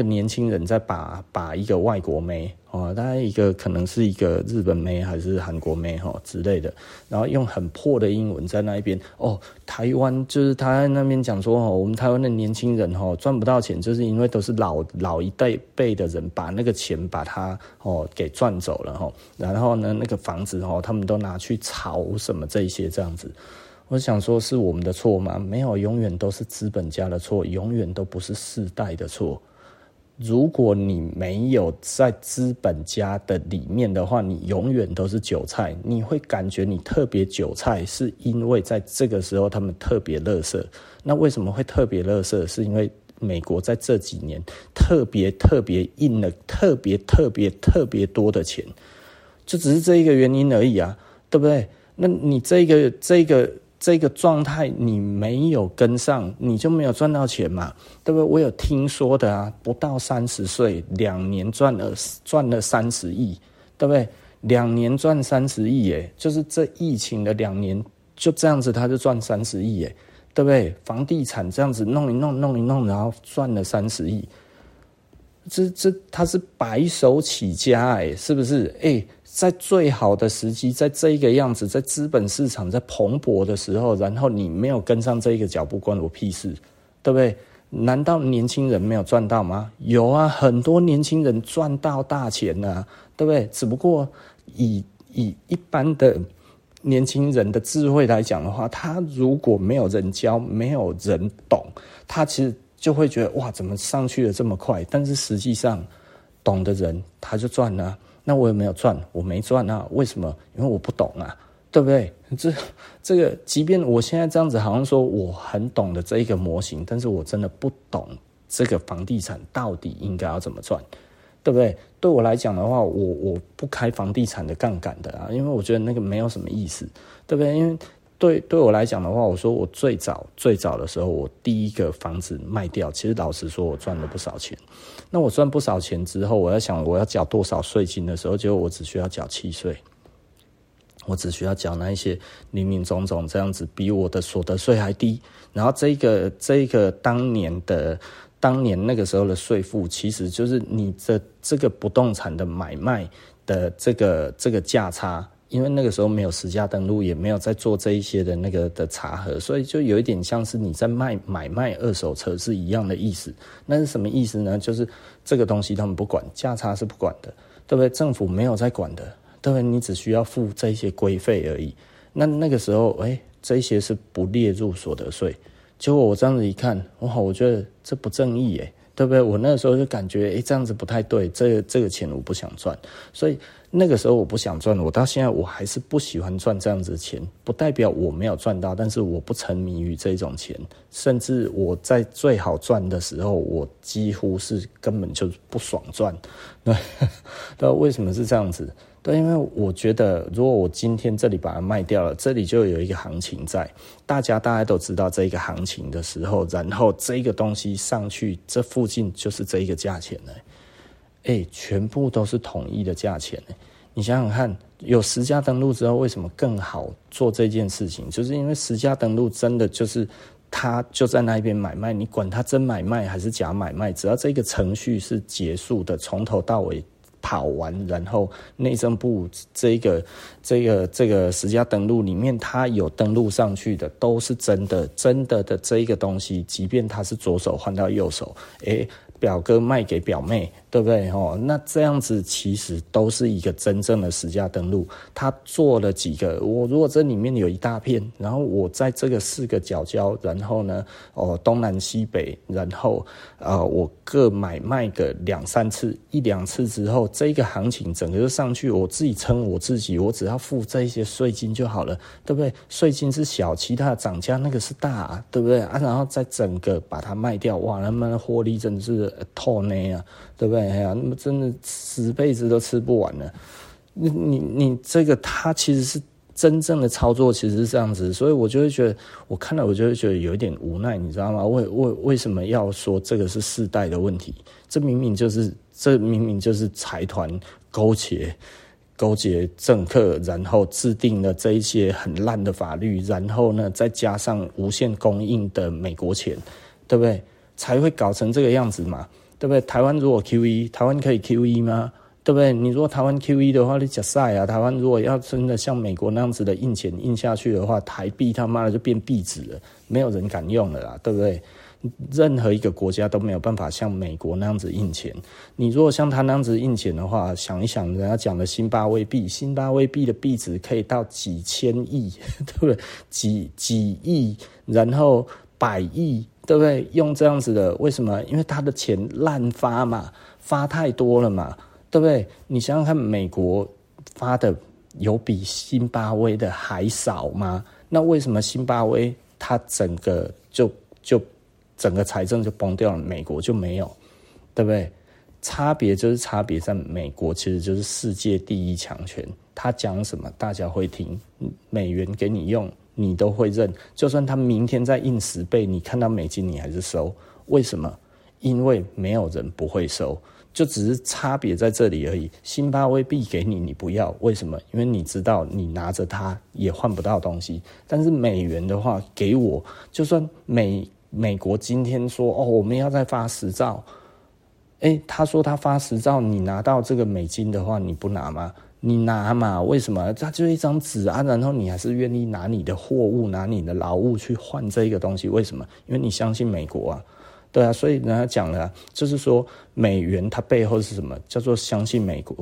年轻人在把一个外国妹哦，大概一个可能是一个日本妹还是韩国妹哦之类的，然后用很破的英文在那一边哦，台湾就是他在那边讲说哦，我们台湾的年轻人哦赚不到钱，就是因为都是老一代辈的人把那个钱把他哦给赚走了哦，然后呢那个房子哦他们都拿去炒什么这一些这样子。我想说是我们的错吗？没有，永远都是资本家的错，永远都不是世代的错。如果你没有在资本家的里面的话，你永远都是韭菜，你会感觉你特别韭菜，是因为在这个时候他们特别垃圾。那为什么会特别垃圾？是因为美国在这几年特别印了特别多的钱，就只是这一个原因而已啊，对不对？那你这个状态你没有跟上，你就没有赚到钱嘛，对不对？我有听说的啊，不到30岁2年赚了30亿，对不对？2年赚30亿，哎，就是这疫情的2年就这样子，他就赚30亿，哎，对不对？房地产这样子弄一弄，然后赚了30亿，这他是白手起家，哎，是不是？哎。在最好的时机，在这一个样子，在资本市场在蓬勃的时候，然后你没有跟上这一个脚步，关我屁事，对不对？难道年轻人没有赚到吗？有啊，很多年轻人赚到大钱啊，对不对？只不过以一般的年轻人的智慧来讲的话，他如果没有人教，没有人懂，他其实就会觉得哇，怎么上去的这么快？但是实际上，懂的人他就赚了啊。那我有没有赚？我没赚啊！为什么？因为我不懂啊，对不对？这个，即便我现在这样子，好像说我很懂的这一个模型，但是我真的不懂这个房地产到底应该要怎么赚，对不对？对我来讲的话，我不开房地产的杠杆的啊，因为我觉得那个没有什么意思，对不对？因为对我来讲的话，我说我最早的时候，我第一个房子卖掉，其实老实说我赚了不少钱。那我赚不少钱之后，我在想我要缴多少税金的时候，结果我只需要缴7税，我只需要缴那一些零零总总这样子，比我的所得税还低。然后这一个当年那个时候的税负，其实就是你这个不动产的买卖的这个价差。因为那个时候没有实价登录，也没有在做这一些的那个的查核，所以就有一点像是你在买卖二手车是一样的意思。那是什么意思呢？就是这个东西他们不管，价差是不管的，对不对？政府没有在管的，对不对？你只需要付这些规费而已。那个时候，哎，这些是不列入所得税。结果我这样子一看，哇，我觉得这不正义耶，对不对？我那时候就感觉这样子不太对，这个钱我不想赚。所以那个时候我不想赚，我到现在我还是不喜欢赚这样子的钱，不代表我没有赚到，但是我不沉迷于这种钱，甚至我在最好赚的时候，我几乎是根本就不爽赚。对，为什么是这样子？对，因为我觉得如果我今天这里把它卖掉了，这里就有一个行情在，大家都知道这个行情的时候，然后这个东西上去，这附近就是这一个价钱了。全部都是统一的价钱。你想想看，有实价登录之后，为什么更好做这件事情？就是因为实价登录真的就是他就在那边买卖，你管他真买卖还是假买卖，只要这个程序是结束的，从头到尾跑完，然后内政部这个实价登录里面，它有登录上去的都是真的这一个东西，即便它是左手换到右手，表哥卖给表妹，对不对？那这样子其实都是一个真正的实价登录。他做了几个，我如果这里面有一大片，然后我在这个四个角角，然后呢，东南西北，然后我各买卖个2-3次，1-2次之后，这个行情整个就上去，我自己撑我自己，我只要付这一些税金就好了，对不对？税金是小，其他的涨价那个是大啊，对不对啊？然后再整个把它卖掉，哇，他们的获利真的是透内啊，对不对？哎呀，那么真的10辈子都吃不完了。你这个它其实是真正的操作，其实是这样子，所以我就会觉得，我看了我就会觉得有一点无奈，你知道吗？为什么要说这个是世代的问题？这明明就是财团勾结政客，然后制定了这一些很烂的法律，然后呢再加上无限供应的美国钱，对不对？才会搞成这个样子嘛，对不对？台湾如果 QE， 台湾可以 QE 吗？对不对？你如果台湾 QE 的话，你假赛啊！台湾如果要真的像美国那样子的印钱印下去的话，台币他妈的就变币值了，没有人敢用了啦，对不对？任何一个国家都没有办法像美国那样子印钱。你如果像他那样子印钱的话，想一想人家讲的辛巴威币的币值可以到几千亿，对不对？几亿，然后100亿。对不对？用这样子的，为什么？因为他的钱滥发嘛，发太多了嘛，对不对？你想想看，美国发的有比辛巴威的还少吗？那为什么辛巴威他整个财政就崩掉了，美国就没有，对不对？差别在美国其实就是世界第一强权，他讲什么大家会听，美元给你用，你都会认，就算他明天再印10倍，你看到美金你还是收，为什么？因为没有人不会收，就只是差别在这里而已。辛巴威币给你，你不要，为什么？因为你知道你拿着它也换不到东西。但是美元的话，给我，就算美国今天说我们要再发10兆，他说他发10兆，你拿到这个美金的话，你不拿吗？你拿嘛，为什么？它就是一张纸啊，然后你还是愿意拿你的货物、拿你的劳务去换这个东西，为什么？因为你相信美国啊，对啊，所以人家讲了，就是说美元它背后是什么？叫做相信美国，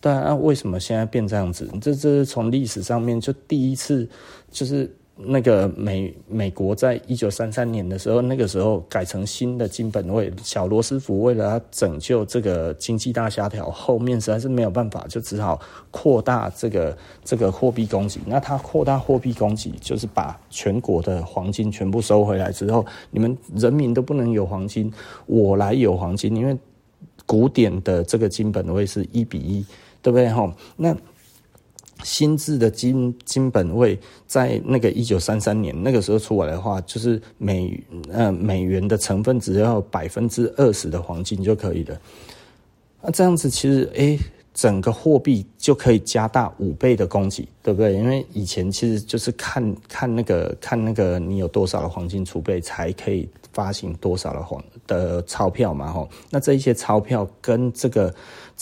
对啊，为什么现在变这样子？这是从历史上面就第一次，就是那个美国在1933年的时候，那个时候改成新的金本位，小罗斯福为了要拯救这个经济大萧条，后面实在是没有办法，就只好扩大这个货币供给。那他扩大货币供给，就是把全国的黄金全部收回来之后，你们人民都不能有黄金，我来有黄金，因为古典的这个金本位是1:1，对不对？那新制的金本位在那个1933年那个时候出来的话，就是美元的成分只要20%的黄金就可以了。那这样子其实整个货币就可以加大5倍的供给，对不对？因为以前其实就是看那个你有多少的黄金储备才可以发行多少的钞票嘛，那这一些钞票跟这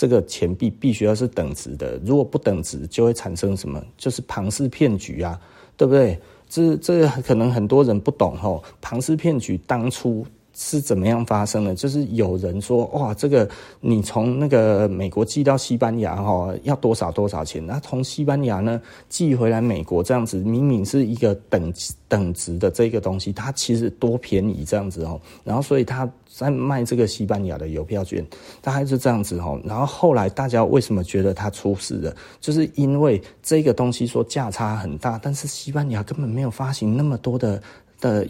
个钱币必须要是等值的，如果不等值就会产生什么？就是庞氏骗局啊，对不对？这可能很多人不懂，庞氏骗局当初是怎么样发生的？就是有人说，哇，这个你从那个美国寄到西班牙哈，要多少多少钱？那从西班牙呢寄回来美国这样子，明明是一个等值的这个东西，它其实多便宜这样子哦。然后所以他在卖这个西班牙的邮票券，大概是这样子哦。然后后来大家为什么觉得他出事了？就是因为这个东西说价差很大，但是西班牙根本没有发行那么多的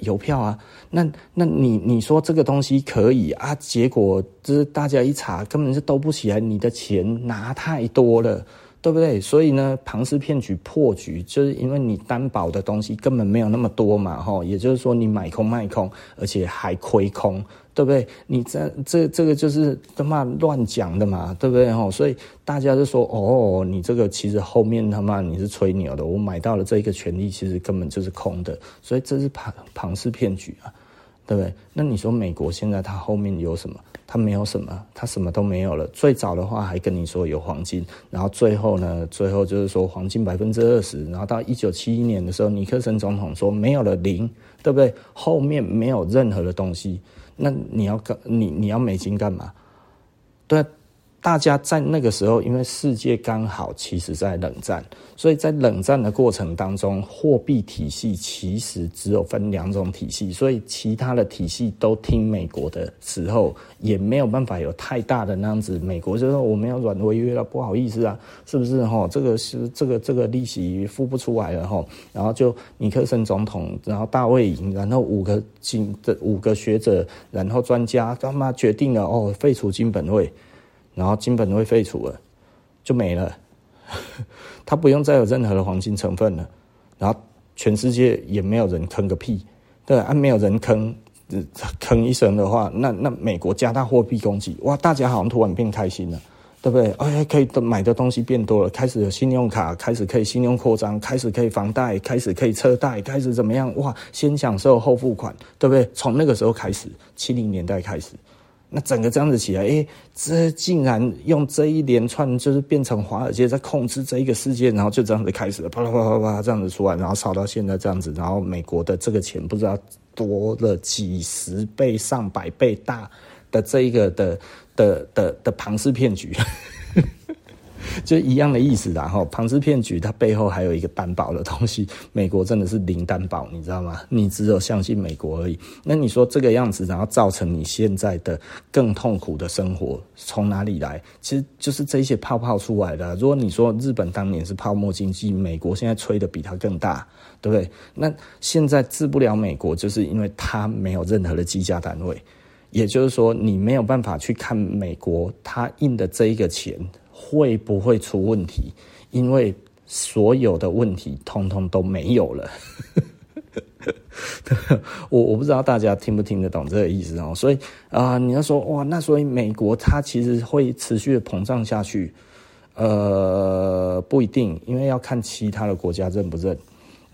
邮票啊，那你说这个东西可以啊，结果就是大家一查根本是兜不起来，你的钱拿太多了，对不对？所以呢，庞氏骗局破局，就是因为你担保的东西根本没有那么多嘛，吼，也就是说你买空卖空，而且还亏空，对不对？你这个就是他妈乱讲的嘛，对不对？吼，所以大家就说，哦，你这个其实后面他妈你是吹牛的，我买到了这个权利，其实根本就是空的，所以这是庞氏骗局啊，对不对？那你说美国现在它后面有什么？它没有什么，它什么都没有了。最早的话还跟你说有黄金，然后最后就是说黄金 20%， 然后到1971年的时候，尼克森总统说没有了零，对不对？后面没有任何的东西，那你要美金干嘛？对啊，大家在那个时候，因为世界刚好其实在冷战，所以在冷战的过程当中，货币体系其实只有分两种体系，所以其他的体系都听美国的时候，也没有办法有太大的那样子。美国就说我们要软违约了，不好意思啊，是不是哈？这个利息付不出来了哈，然后就尼克森总统，然后大卫营，然后五个学者，然后专家干嘛决定了哦，废除金本位。然后金本位废除了，就没了，它不用再有任何的黄金成分了。然后全世界也没有人坑个屁，对啊，没有人坑一声的话，那美国加大货币供给，哇，大家好像突然变开心了，对不对？哎，可以买的东西变多了，开始有信用卡，开始可以信用扩张，开始可以房贷，开始可以车贷，开始怎么样？哇，先享受后付款，对不对？从那个时候开始，70年代开始。那整个这样子起来，这竟然用这一连串就是变成华尔街在控制这一个世界，然后就这样子开始了，啪啦啪啦啪啦这样子出来，然后炒到现在这样子，然后美国的这个钱不知道多了几十倍、上百倍大的这一个的庞氏骗局。就一样的意思啦，哈，庞氏骗局它背后还有一个担保的东西，美国真的是零担保，你知道吗？你只有相信美国而已。那你说这个样子，然后造成你现在的更痛苦的生活，从哪里来？其实就是这些泡泡出来的啊。如果你说日本当年是泡沫经济，美国现在吹得比它更大，对不对？那现在治不了美国，就是因为它没有任何的计价单位，也就是说你没有办法去看美国它印的这一个钱。会不会出问题？因为所有的问题通通都没有了。我不知道大家听不听得懂这个意思哦。所以你要说哇，那所以美国它其实会持续的膨胀下去，不一定，因为要看其他的国家认不认。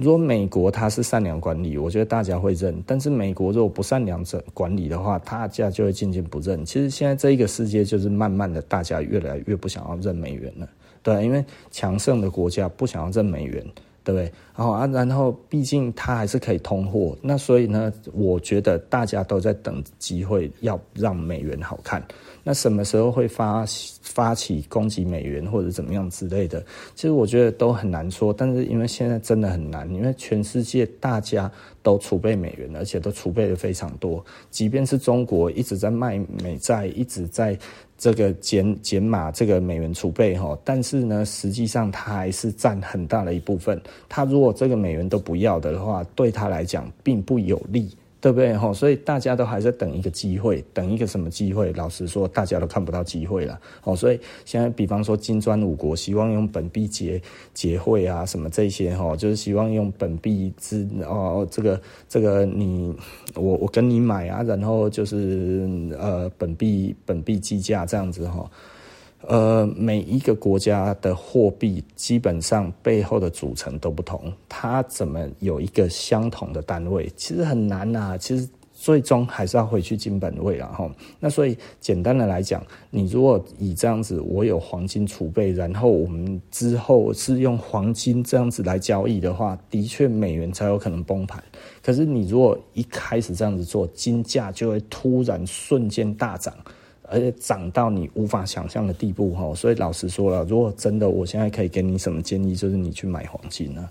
如果美国它是善良管理，我觉得大家会认；但是美国如果不善良管理的话，大家就会渐渐不认。其实现在这一个世界就是慢慢的，大家越来越不想要认美元了，对，因为强盛的国家不想要认美元，对不对？然后毕竟它还是可以通货，那所以呢，我觉得大家都在等机会要让美元好看。那什么时候会发起攻击美元或者怎么样之类的？其实我觉得都很难说，但是因为现在真的很难，因为全世界大家都储备美元，而且都储备的非常多。即便是中国一直在卖美债，一直在这个减码这个美元储备哈，但是呢，实际上它还是占很大的一部分。它如果这个美元都不要的话，对它来讲并不有利。对不对？所以大家都还在等一个机会，等一个什么机会？老实说，大家都看不到机会了。所以现在比方说金砖五国希望用本币结汇啊，什么这些就是希望用本币这个你我跟你买啊，然后就是本币计价这样子每一个国家的货币基本上背后的组成都不同，它怎么有一个相同的单位？其实很难啊。其实最终还是要回去金本位啦。那所以简单的来讲，你如果以这样子我有黄金储备，然后我们之后是用黄金这样子来交易的话，的确美元才有可能崩盘。可是你如果一开始这样子做，金价就会突然瞬间大涨，而且涨到你无法想象的地步。所以老实说了，如果真的我现在可以给你什么建议，就是你去买黄金啊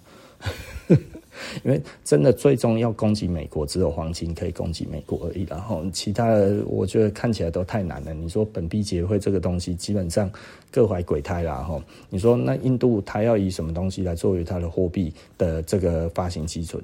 因为真的最终要攻击美国，只有黄金可以攻击美国而已，然后其他的我觉得看起来都太难了。你说本币结汇这个东西基本上各怀鬼胎啦，你说那印度它要以什么东西来作为它的货币的这个发行基准？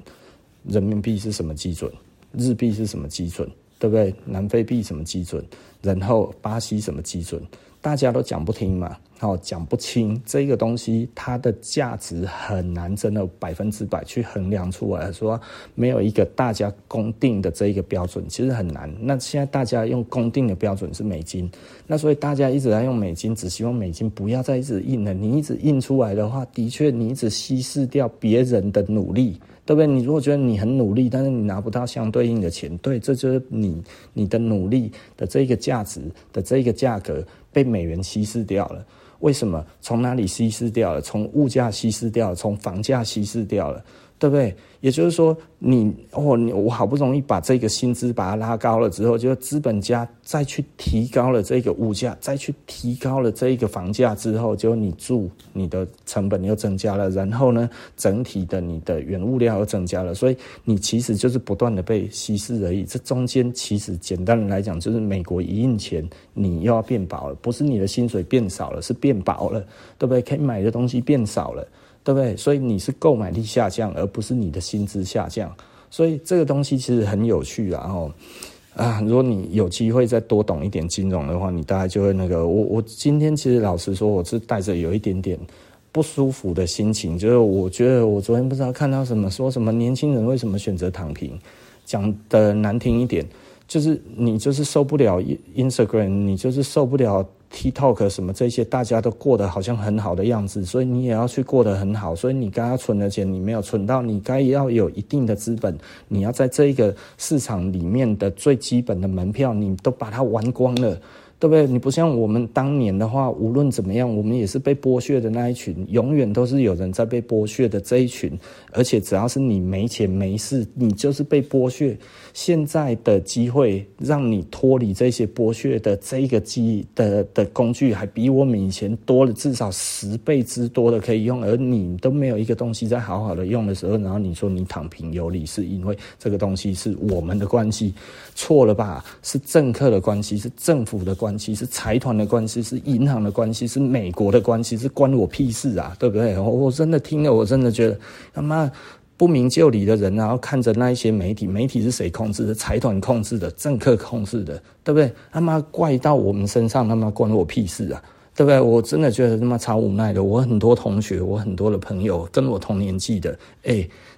人民币是什么基准？日币是什么基准？对不对？南非币什么基准？然后巴西什么基准？大家都讲不听嘛，讲不清这个东西，它的价值很难真的100%去衡量出来，说没有一个大家公定的这一个标准，其实很难。那现在大家用公定的标准是美金，那所以大家一直在用美金，只希望美金不要再一直印了。你一直印出来的话，的确你一直稀释掉别人的努力，对不对？你如果觉得你很努力，但是你拿不到相对应的钱，对，这就是你的努力的这个价值的这个价格被美元稀释掉了。为什么？从哪里稀释掉了？从物价稀释掉了，从房价稀释掉了，对不对？也就是说我好不容易把这个薪资把它拉高了之后，就资本家再去提高了这个物价，再去提高了这个房价之后，就你的成本又增加了，然后呢，整体的你的原物料又增加了，所以你其实就是不断的被稀释而已。这中间其实简单的来讲，就是美国一印钱你又要变薄了，不是你的薪水变少了，是变薄了，对不对？可以买的东西变少了，对不对？所以你是购买力下降，而不是你的薪资下降。所以这个东西其实很有趣啦如果你有机会再多懂一点金融的话，你大概就会我今天其实老实说，我是带着有一点点不舒服的心情，就是我觉得我昨天不知道看到什么，说什么年轻人为什么选择躺平，讲的难听一点，就是你就是受不了 Instagram， 你就是受不了TikTok 什么这些大家都过得好像很好的样子，所以你也要去过得很好，所以你该要存的钱你没有存到，你该要有一定的资本，你要在这一个市场里面的最基本的门票你都把它玩光了，对不对？你不像我们当年的话，无论怎么样我们也是被剥削的那一群，永远都是有人在被剥削的这一群，而且只要是你没钱没事，你就是被剥削。现在的机会让你脱离这些剥削的这个的工具还比我们以前多了至少10倍之多的可以用，而你都没有一个东西在好好的用的时候，然后你说你躺平有理，是因为这个东西是我们的关系，错了吧？是政客的关系，是政府的关系是财团的关系，是银行的关系，是美国的关系，是关我屁事啊，对不对？我真的听了，我真的觉得他妈不明就里的人，然后看着那一些媒体是谁控制的？财团控制的，政客控制的，对不对？他妈怪到我们身上，他妈关我屁事啊，对不对？我真的觉得他妈超无奈的。我很多同学，我很多的朋友跟我同年纪的，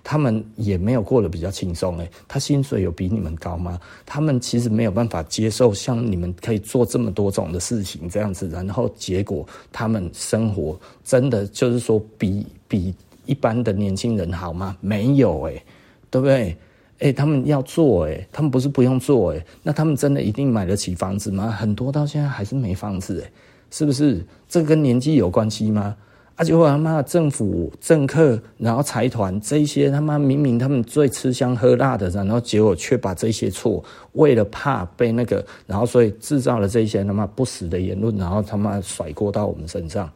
他们也没有过得比较轻松他薪水有比你们高吗？他们其实没有办法接受像你们可以做这么多种的事情这样子，然后结果他们生活真的就是说比一般的年轻人好吗？没有对不对？他们要做他们不是不用做那他们真的一定买得起房子吗？很多到现在还是没房子是不是？这跟年纪有关系吗？结果他妈政府、政客，然后财团这些他妈明明他们最吃香喝辣的，然后结果却把这些错，为了怕被然后所以制造了这些他妈不实的言论，然后他妈甩锅到我们身上。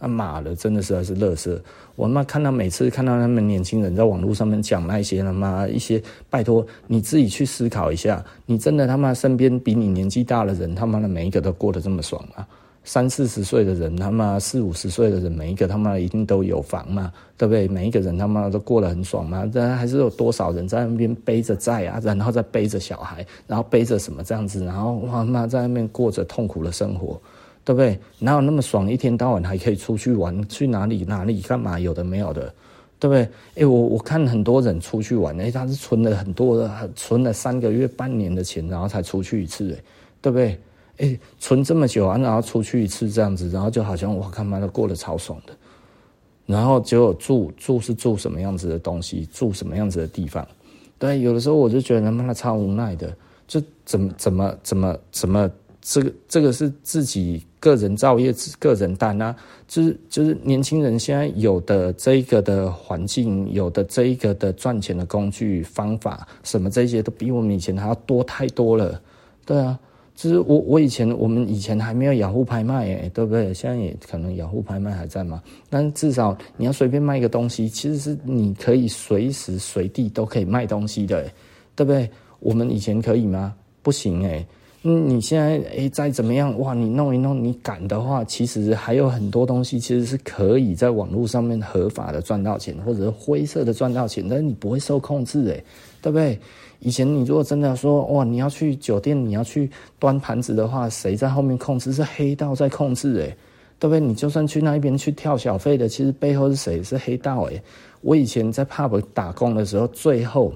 妈的，真的实在是垃圾！我妈每次看到他们年轻人在网络上面讲那些一些，拜托你自己去思考一下，你真的他妈身边比你年纪大的人，他妈的每一个都过得这么爽吗？30-40岁的人，他妈40-50岁的人，每一个他妈一定都有房嘛，对不对？每一个人他妈都过得很爽嘛，但还是有多少人在那边背着债然后再背着小孩，然后背着什么这样子，然后哇妈在那边过着痛苦的生活，对不对？哪有那么爽？一天到晚还可以出去玩，去哪里干嘛？有的没有的，对不对？我看很多人出去玩，他是存了3个月、半年的钱，然后才出去一次对不对？存这么久然后出去一次这样子，然后就好像我看妈的过得超爽的，然后结果住是住什么样子的东西，住什么样子的地方，对，有的时候我就觉得妈的超无奈的，就怎么这个是自己个人造业、个人担啊，就是年轻人现在有的这一个的环境，有的这一个的赚钱的工具方法，什么这些都比我们以前还要多太多了，对啊，就是我们以前还没有雅虎拍卖耶，对不对？现在也可能雅虎拍卖还在嘛，但至少你要随便卖一个东西，其实是你可以随时随地都可以卖东西的耶，对不对？我们以前可以吗？不行耶。你现在再怎么样哇，你弄一弄，你敢的话，其实还有很多东西其实是可以在网络上面合法的赚到钱，或者是灰色的赚到钱，但是你不会受控制对不对？以前你如果真的说哇，你要去酒店，你要去端盘子的话，谁在后面控制？是黑道在控制对不对？你就算去那边去跳小费的，其实背后是谁？是黑道我以前在 pub 打工的时候，最后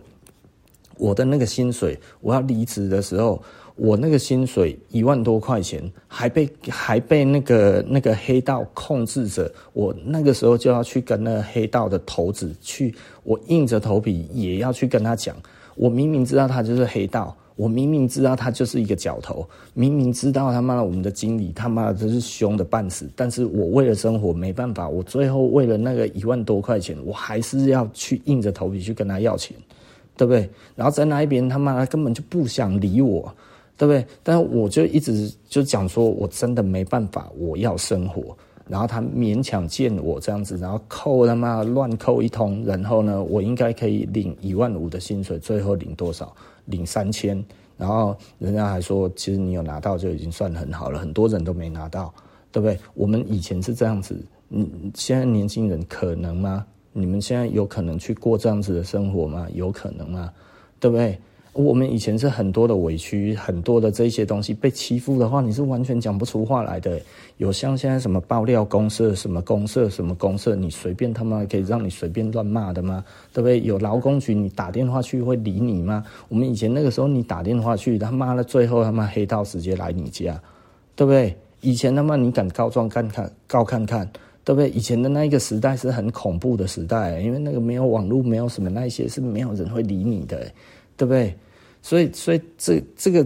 我的那个薪水，我要离职的时候，我那个薪水1万多块钱，还被那个黑道控制着。我那个时候就要去跟那个黑道的头子去，我硬着头皮也要去跟他讲。我明明知道他就是黑道，我明明知道他就是一个角头，明明知道他妈的我们的经理他妈的就是凶的半死，但是我为了生活没办法，我最后为了那个1万多块钱，我还是要去硬着头皮去跟他要钱，对不对？然后在那一边他妈的根本就不想理我，对不对？但我就一直就讲说我真的没办法，我要生活，然后他勉强见我这样子，然后扣他妈乱扣一通，然后呢我应该可以领1万5的薪水，最后领多少？领3000，然后人家还说其实你有拿到就已经算很好了，很多人都没拿到，对不对？我们以前是这样子，现在年轻人可能吗？你们现在有可能去过这样子的生活吗？有可能吗？对不对？我们以前是很多的委屈，很多的这些东西，被欺负的话你是完全讲不出话来的。有像现在什么爆料公社什么公社什么公社，你随便他妈可以让你随便乱骂的吗？对不对？有劳工局你打电话去会理你吗？我们以前那个时候你打电话去，他妈的最后他妈黑道直接来你家，对不对？以前他妈你敢告状告看看，对不对？以前的那一个时代是很恐怖的时代，因为那个没有网络没有什么那些是没有人会理你的，对不对？所以这个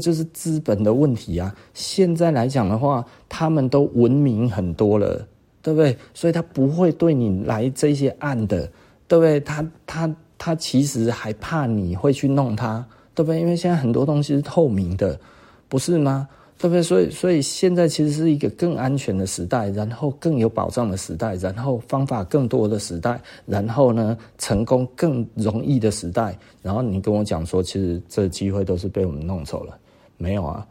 就是资本的问题啊。现在来讲的话，他们都文明很多了，对不对？所以他不会对你来这些案的，对不对？他其实还怕你会去弄他，对不对？因为现在很多东西是透明的，不是吗？对不对？所以现在其实是一个更安全的时代，然后更有保障的时代，然后方法更多的时代，然后呢成功更容易的时代。然后你跟我讲说其实这机会都是被我们弄走了，没有啊？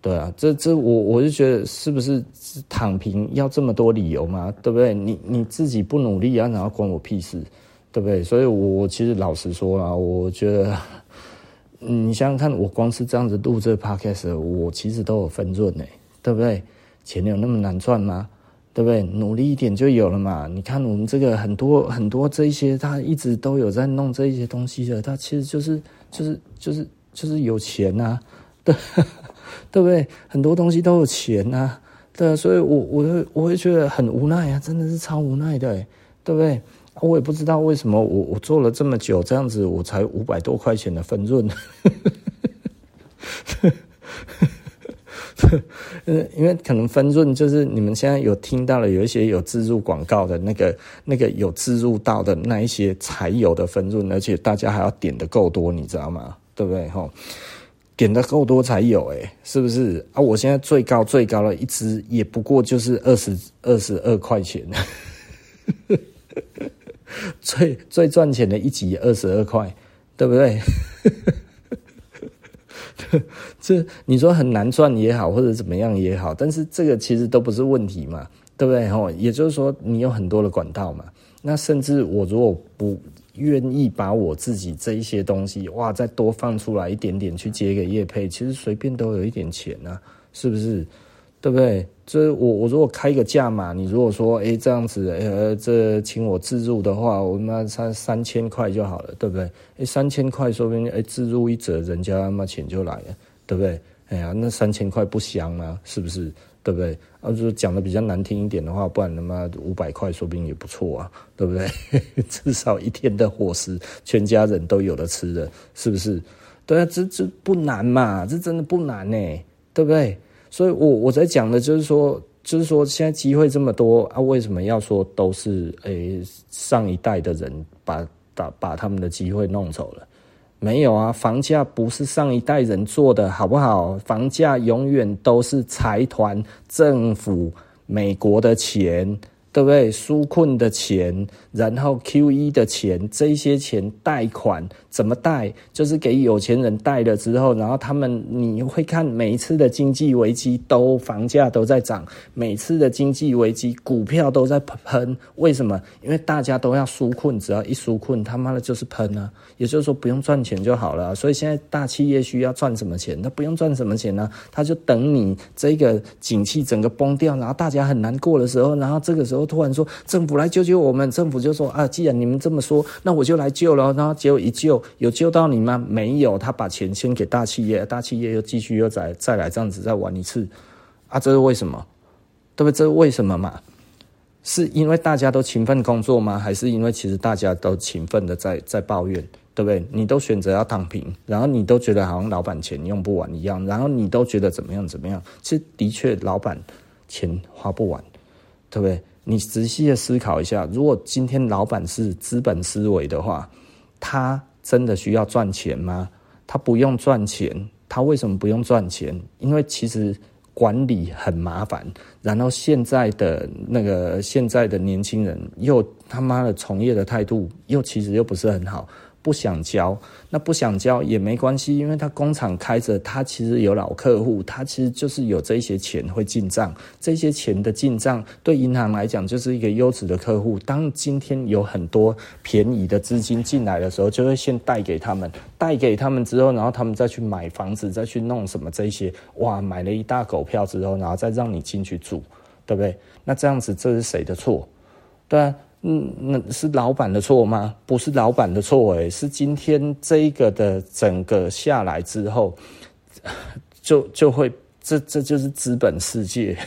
对啊，这我就觉得是不是躺平要这么多理由吗？对不对？你自己不努力啊，然后关我屁事，对不对？所以我其实老实说啦，我觉得你想想看，我光是这样子录这 podcast， 我其实都有分润对不对？钱有那么难赚吗？对不对？努力一点就有了嘛。你看我们这个很多很多这一些，他一直都有在弄这一些东西的，他其实就是有钱啊，对不对？很多东西都有钱啊，对啊，所以我会觉得很无奈啊，真的是超无奈的对不对？我也不知道为什么我做了这么久这样子，我才500多块钱的分润因为可能分润就是你们现在有听到了有一些有置入广告的那个有置入到的那一些才有的分润，而且大家还要点的够多，你知道吗？对不对？点的够多才有是不是啊？我现在最高的一支也不过就是22块钱最赚钱的一集22块，对不对？这你说很难赚也好，或者怎么样也好，但是这个其实都不是问题嘛，对不对？也就是说你有很多的管道嘛。那甚至我如果不愿意把我自己这一些东西哇再多放出来一点点去接个业配，其实随便都有一点钱啊，是不是？对不对？这我如果开个价嘛，你如果说这样子这请我置入的话，我妈3000块就好了，对不对？3000块说不定置入一折，人家妈钱就来了，对不对？哎呀，那3000块不香吗？是不是？对不对？啊，就讲的比较难听一点的话，不然他妈500块说不定也不错啊，对不对？至少一天的伙食，全家人都有的吃的，是不是？对啊，这不难嘛，这真的不难欸，对不对？所以我在讲的就是说现在机会这么多啊，为什么要说都是上一代的人把他们的机会弄走了？没有啊，房价不是上一代人做的，好不好？房价永远都是财团、政府、美国的钱，对不对？纾困的钱，然后 QE 的钱，这些钱贷款怎么贷？就是给有钱人贷了之后，然后他们，你会看每一次的经济危机都房价都在涨，每次的经济危机股票都在喷，为什么？因为大家都要纾困，只要一纾困，他妈的就是喷啊！也就是说不用赚钱就好了啊。所以现在大企业需要赚什么钱？他不用赚什么钱啊，他就等你这个景气整个崩掉，然后大家很难过的时候，然后这个时候突然说政府来救救我们，政府就说啊，既然你们这么说，那我就来救了。然后结果一救。有救到你吗？没有，他把钱先给大企业，大企业又继续又再来这样子再玩一次，啊，这是为什么？对不对？这是为什么嘛？是因为大家都勤奋工作吗？还是因为其实大家都勤奋的在抱怨，对不对？你都选择要躺平，然后你都觉得好像老板钱用不完一样，然后你都觉得怎么样？其实的确老板钱花不完，对不对？你仔细的思考一下，如果今天老板是资本思维的话，他真的需要赚钱吗？他不用赚钱，他为什么不用赚钱？因为其实管理很麻烦，然后现在的年轻人又他妈的从业的态度又其实又不是很好，不想教，那不想教也没关系，因为他工厂开着，他其实有老客户，他其实就是有这些钱会进账，这些钱的进账对银行来讲就是一个优质的客户。当今天有很多便宜的资金进来的时候，就会先贷给他们之后，然后他们再去买房子，再去弄什么这些，哇，买了一大狗票之后，然后再让你进去住，对不对？那这样子这是谁的错？对啊。那是老板的错吗？不是老板的错是今天这一个的整个下来之后，就会这就是资本世界。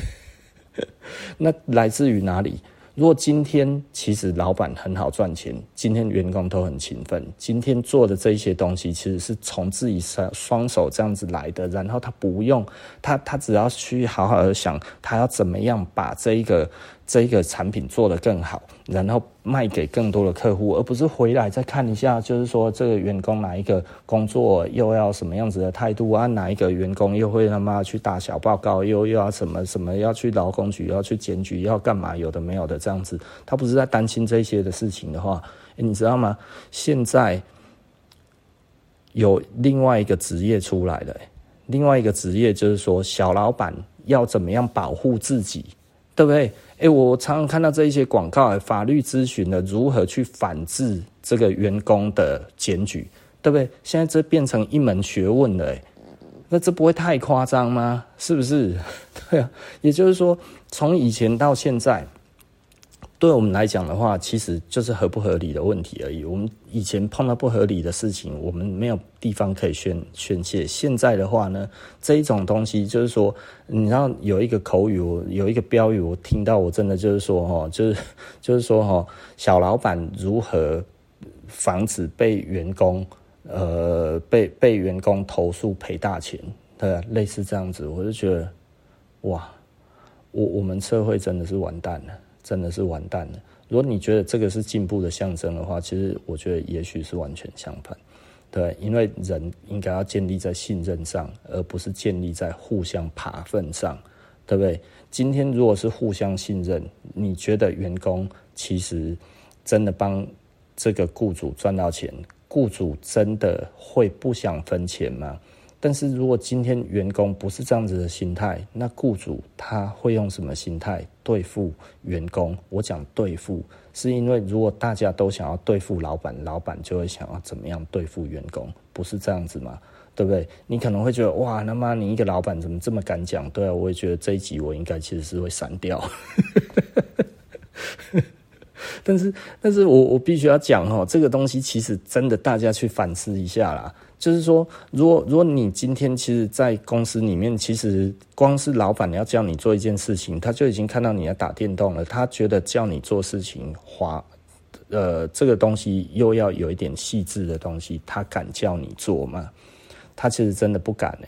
那来自于哪里？如果今天其实老板很好赚钱，今天员工都很勤奋，今天做的这些东西其实是从自己双手这样子来的，然后他不用他只要去好好的想他要怎么样把这一个产品做得更好，然后卖给更多的客户，而不是回来再看一下，就是说这个员工哪一个工作又要什么样子的态度啊，哪一个员工又会他妈去打小报告，又要什么要去劳工局，要去检举，要干嘛有的没有的这样子，他不是在担心这些的事情的话，你知道吗？现在有另外一个职业出来了，另外一个职业就是说小老板要怎么样保护自己，对不对？我常常看到这一些广告，法律咨询的如何去反制这个员工的检举，对不对？现在这变成一门学问了，那这不会太夸张吗？是不是？对啊，也就是说，从以前到现在，对我们来讲的话，其实就是合不合理的问题而已。我们以前碰到不合理的事情，我们没有地方可以宣泄。现在的话呢，这一种东西就是说，你知道有一个口语，有一个标语，我听到我真的就是说就是说小老板如何防止被员工被员工投诉赔大钱，对啊，类似这样子，我就觉得哇，我们社会真的是完蛋了。真的是完蛋了。如果你觉得这个是进步的象征的话，其实我觉得也许是完全相反，对，因为人应该要建立在信任上，而不是建立在互相爬分上，对不对？今天如果是互相信任，你觉得员工其实真的帮这个雇主赚到钱，雇主真的会不想分钱吗？但是如果今天员工不是这样子的心态，那雇主他会用什么心态对付员工？我讲对付，是因为如果大家都想要对付老板，老板就会想要怎么样对付员工，不是这样子吗？对不对？你可能会觉得哇，他妈你一个老板怎么这么敢讲？对啊，我也觉得这一集我应该其实是会删掉。但是我必须要讲这个东西其实真的大家去反思一下啦。就是说如果你今天其实在公司里面，其实光是老板要叫你做一件事情，他就已经看到你在打电动了，他觉得叫你做事情这个东西又要有一点细致的东西，他敢叫你做吗？他其实真的不敢欸，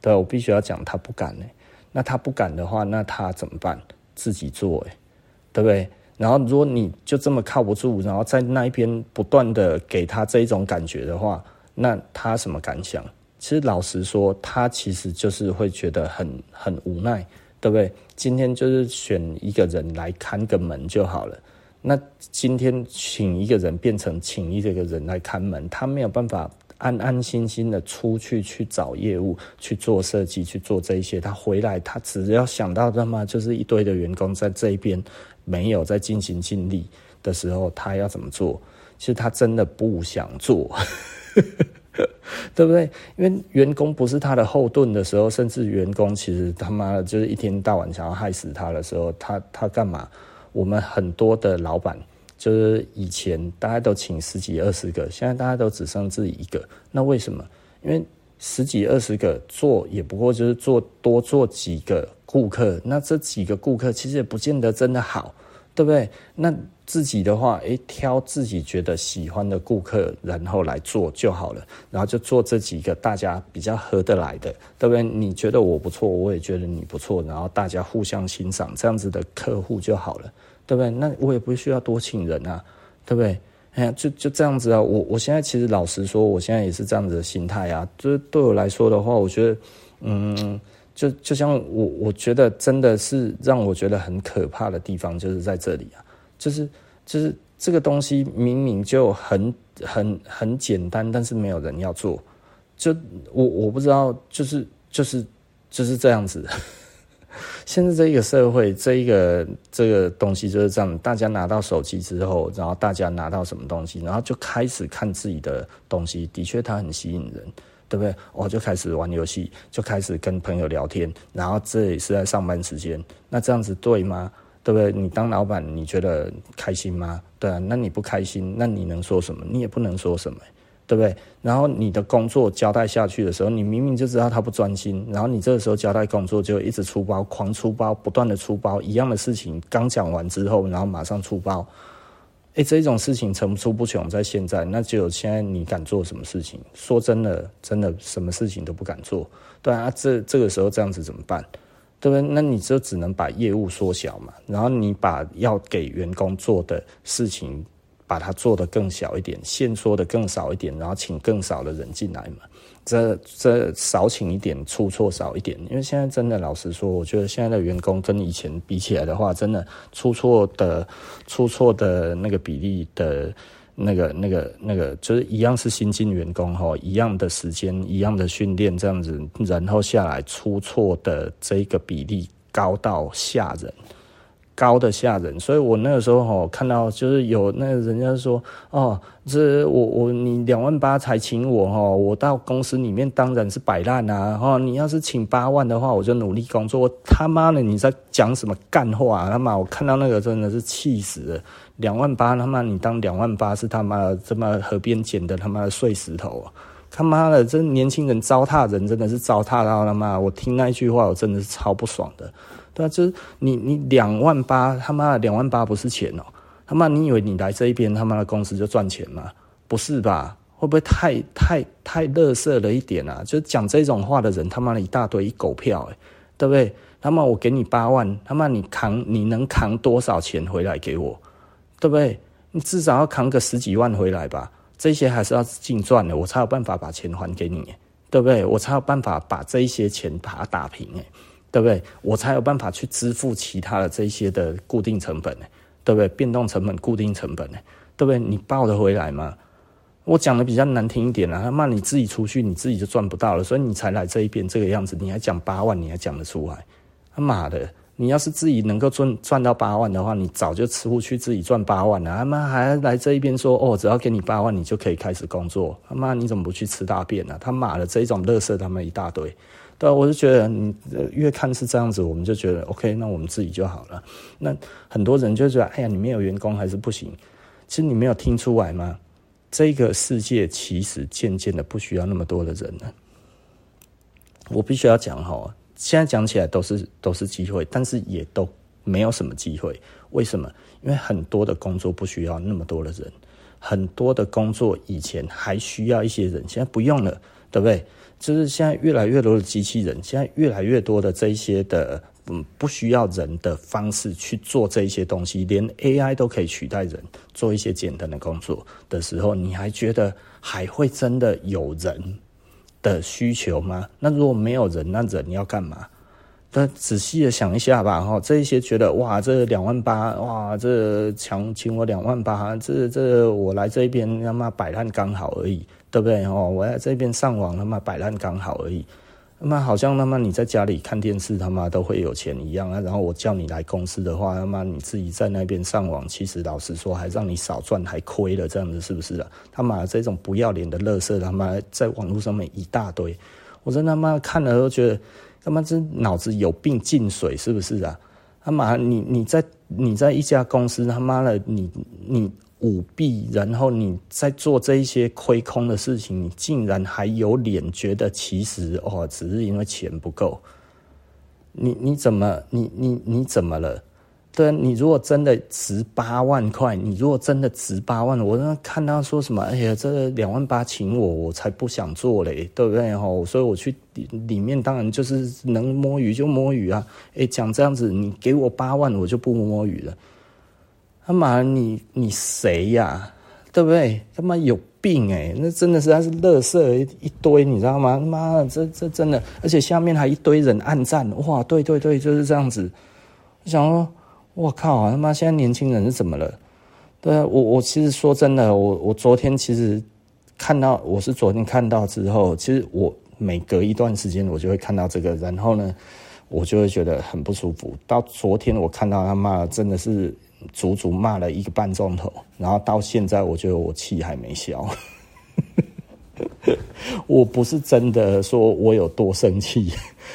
对，我必须要讲他不敢欸。那他不敢的话，那他怎么办？自己做欸，对不对？然后如果你就这么靠不住，然后在那一边不断的给他这一种感觉的话，那他什么感想？其实老实说，他其实就是会觉得很无奈，对不对？今天就是选一个人来看个门就好了。那今天请一个人变成请一个人来看门，他没有办法安安心心的出去找业务，去做设计，去做这一些。他回来，他只要想到他妈就是一堆的员工在这一边没有在尽心尽力的时候，他要怎么做？其实他真的不想做对不对？因为员工不是他的后盾的时候，甚至员工其实他妈的就是一天到晚想要害死他的时候，他干嘛？我们很多的老板就是以前大家都请十几二十个，现在大家都只剩自己一个。那为什么？因为十几二十个做也不过就是多做几个顾客，那这几个顾客其实也不见得真的好，对不对？那自己的话，挑自己觉得喜欢的顾客，然后来做就好了，然后就做这几个大家比较合得来的，对不对？你觉得我不错，我也觉得你不错，然后大家互相欣赏，这样子的客户就好了，对不对？那我也不需要多请人啊，对不对？哎呀，就这样子啊。我现在其实老实说，我现在也是这样子的心态啊。就是对我来说的话，我觉得，就像我觉得真的是让我觉得很可怕的地方，就是在这里啊。就是这个东西明明就很简单，但是没有人要做，就我不知道，就是这样子。现在这一个社会，这个东西就是这样，大家拿到手机之后，然后大家拿到什么东西，然后就开始看自己的东西，的确它很吸引人，对不对？就开始玩游戏，就开始跟朋友聊天，然后这也是在上班时间，那这样子对吗？对不对？你当老板，你觉得开心吗？对啊，那你不开心，那你能说什么？你也不能说什么，对不对？然后你的工作交代下去的时候，你明明就知道他不专心，然后你这个时候交代工作就一直出包，狂出包，不断的出包，一样的事情刚讲完之后，然后马上出包，这种事情层出不穷。在现在，那只有现在你敢做什么事情？说真的，真的什么事情都不敢做，对啊，这个时候这样子怎么办？对不对？那你就只能把业务缩小嘛，然后你把要给员工做的事情，把它做得更小一点，线缩得更少一点，然后请更少的人进来嘛。这少请一点，出错少一点。因为现在真的老实说，我觉得现在的员工跟以前比起来的话，真的出错的那个比例的那个就是一样是新进员工齁，一样的时间，一样的训练这样子，然后下来出错的这个比例高到吓人，高的吓人。所以我那个时候齁，看到就是有那个人家说这你28000才请我齁，我到公司里面当然是摆烂啊齁，你要是请80000的话，我就努力工作。我他妈的你在讲什么干话啊？他妈我看到那个真的是气死了。28000他妈你当28000是他妈的这么河边捡的他妈的碎石头啊！他妈的这年轻人糟蹋人，真的是糟蹋到他妈！我听那一句话我真的是超不爽的。对啊，就是你28000他妈的28000不是钱哦！他妈你以为你来这一边他妈的公司就赚钱吗？不是吧？会不会太垃圾了一点啊？就是讲这种话的人他妈的一大堆一狗票对不对？他妈我给你80000，他妈你能扛多少钱回来给我？对不对？你至少要扛个十几万回来吧，这些还是要净赚的，我才有办法把钱还给你，对不对？我才有办法把这一些钱把它打平，对不对？我才有办法去支付其他的这些的固定成本，对不对？变动成本、固定成本，对不对？你报得回来吗？我讲的比较难听一点啊，他骂你自己出去，你自己就赚不到了，所以你才来这一边这个样子，你还讲80000，你还讲得出来？他妈的！你要是自己能够赚到80000的话，你早就出去自己赚80000了。他妈还来这一边说只要给你80000，你就可以开始工作。他妈你怎么不去吃大便呢？他妈的这一种垃圾他们一大堆。对啊，我就觉得你越看是这样子，我们就觉得 OK， 那我们自己就好了。那很多人就觉得哎呀，你没有员工还是不行。其实你没有听出来吗？这个世界其实渐渐的不需要那么多的人了。我必须要讲哈，现在讲起来都是机会，但是也都没有什么机会。为什么？因为很多的工作不需要那么多的人，很多的工作以前还需要一些人，现在不用了，对不对？就是现在越来越多的机器人，现在越来越多的这一些的不需要人的方式去做这一些东西，连 AI 都可以取代人做一些简单的工作的时候，你还觉得还会真的有人的需求吗？那如果没有人，那人要干嘛？但仔细的想一下吧，哈，这一些觉得哇，这28000，哇，这请我28000，这我来这边他妈摆烂刚好而已，对不对？哦，我在这边上网他妈摆烂刚好而已，他妈好像他妈你在家里看电视他妈都会有钱一样啊。然后我叫你来公司的话，他妈你自己在那边上网，其实老实说还让你少赚还亏了，这样子是不是啊？他妈这种不要脸的垃圾，他妈在网络上面一大堆，我真他妈看了都觉得。他妈这脑子有病进水是不是啊？他妈你在一家公司他妈的你舞弊，然后你在做这一些亏空的事情，你竟然还有脸觉得其实哦只是因为钱不够，你怎么了？对，你如果真的值8万块，你如果真的值8万，我那看他说什么，哎呀，这28000请我才不想做嘞，对不对吼？所以我去里面当然就是能摸鱼就摸鱼啊。哎，讲这样子，你给我8万，我就不摸鱼了。他妈，你谁呀、啊？对不对？他妈有病哎、欸！那真的是他是垃圾一堆，你知道吗？他妈，这真的，而且下面还一堆人按赞，哇，对对对，就是这样子。我想说。我靠啊！他妈，现在年轻人是怎么了？对啊，我其实说真的，我昨天其实看到，我是昨天看到之后，其实我每隔一段时间我就会看到这个，然后呢，我就会觉得很不舒服。到昨天我看到他妈真的是足足骂了1个半钟头，然后到现在我觉得我气还没消。我不是真的说我有多生气，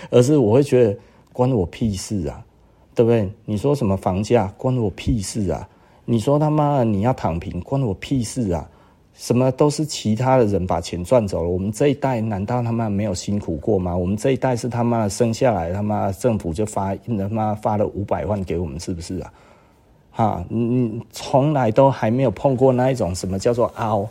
而是我会觉得关我屁事啊！对不对？你说什么房价关我屁事啊！你说他妈你要躺平关我屁事啊！什么都是其他的人把钱赚走了，我们这一代难道他妈没有辛苦过吗？我们这一代是他妈生下来他妈政府就发了500万给我们，是不是啊？哈，你从来都还没有碰过那一种什么叫做凹，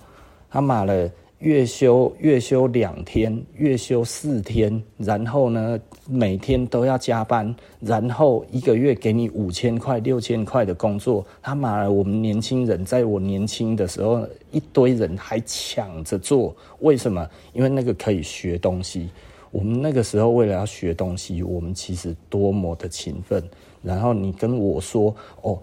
他妈的月休2天，月休4天，然后呢每天都要加班，然后一个月给你5000块、6000块的工作，他妈的！我们年轻人在我年轻的时候，一堆人还抢着做，为什么？因为那个可以学东西。我们那个时候为了要学东西，我们其实多么的勤奋。然后你跟我说，哦。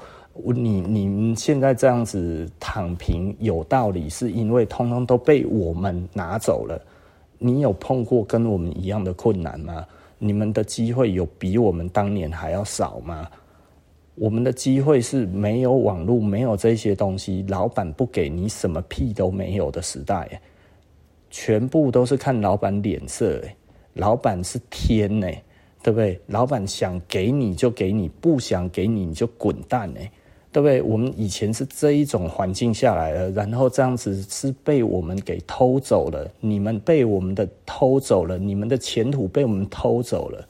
你现在这样子躺平有道理，是因为通通都被我们拿走了。你有碰过跟我们一样的困难吗？你们的机会有比我们当年还要少吗？我们的机会是没有网络，没有这些东西，老板不给你什么屁都没有的时代、欸，全部都是看老板脸色、欸。老板是天呢、欸，对不对？老板想给你就给你，不想给你你就滚蛋哎、欸。对不对？我们以前是这一种环境下来了，然后这样子是被我们给偷走了，你们被我们的偷走了，你们的前途被我们偷走了。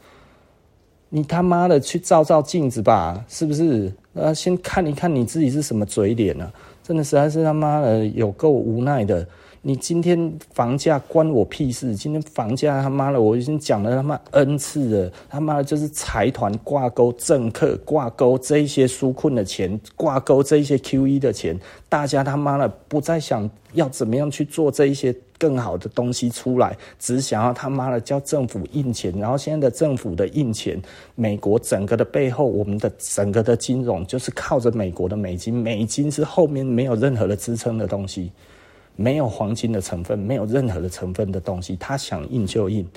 你他妈的去照镜子吧，是不是？先看一看你自己是什么嘴脸啊！真的实在是他妈的有够无奈的。你今天房价关我屁事！今天房价他妈的，我已经讲了他妈 N 次了，他妈的就是财团挂钩、政客挂钩这一些纾困的钱，挂钩这一些 QE 的钱，大家他妈的不再想要怎么样去做这一些更好的东西出来，只想要他妈的叫政府印钱，然后现在的政府的印钱，美国整个的背后，我们的整个的金融就是靠着美国的美金，美金是后面没有任何的支撑的东西。没有黄金的成分，没有任何的成分的东西，他想印就印，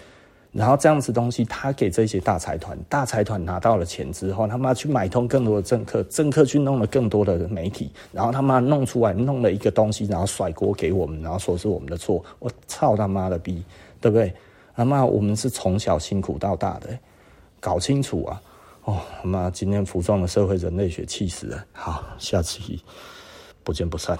然后这样子东西他给这些大财团，大财团拿到了钱之后，他妈去买通更多的政客，政客去弄了更多的媒体，然后他妈弄出来弄了一个东西，然后甩锅给我们，然后说是我们的错，我操他妈的逼，对不对？他妈我们是从小辛苦到大的，搞清楚啊！哦，他妈今天服众的社会人类学气死了，好，下期不见不散。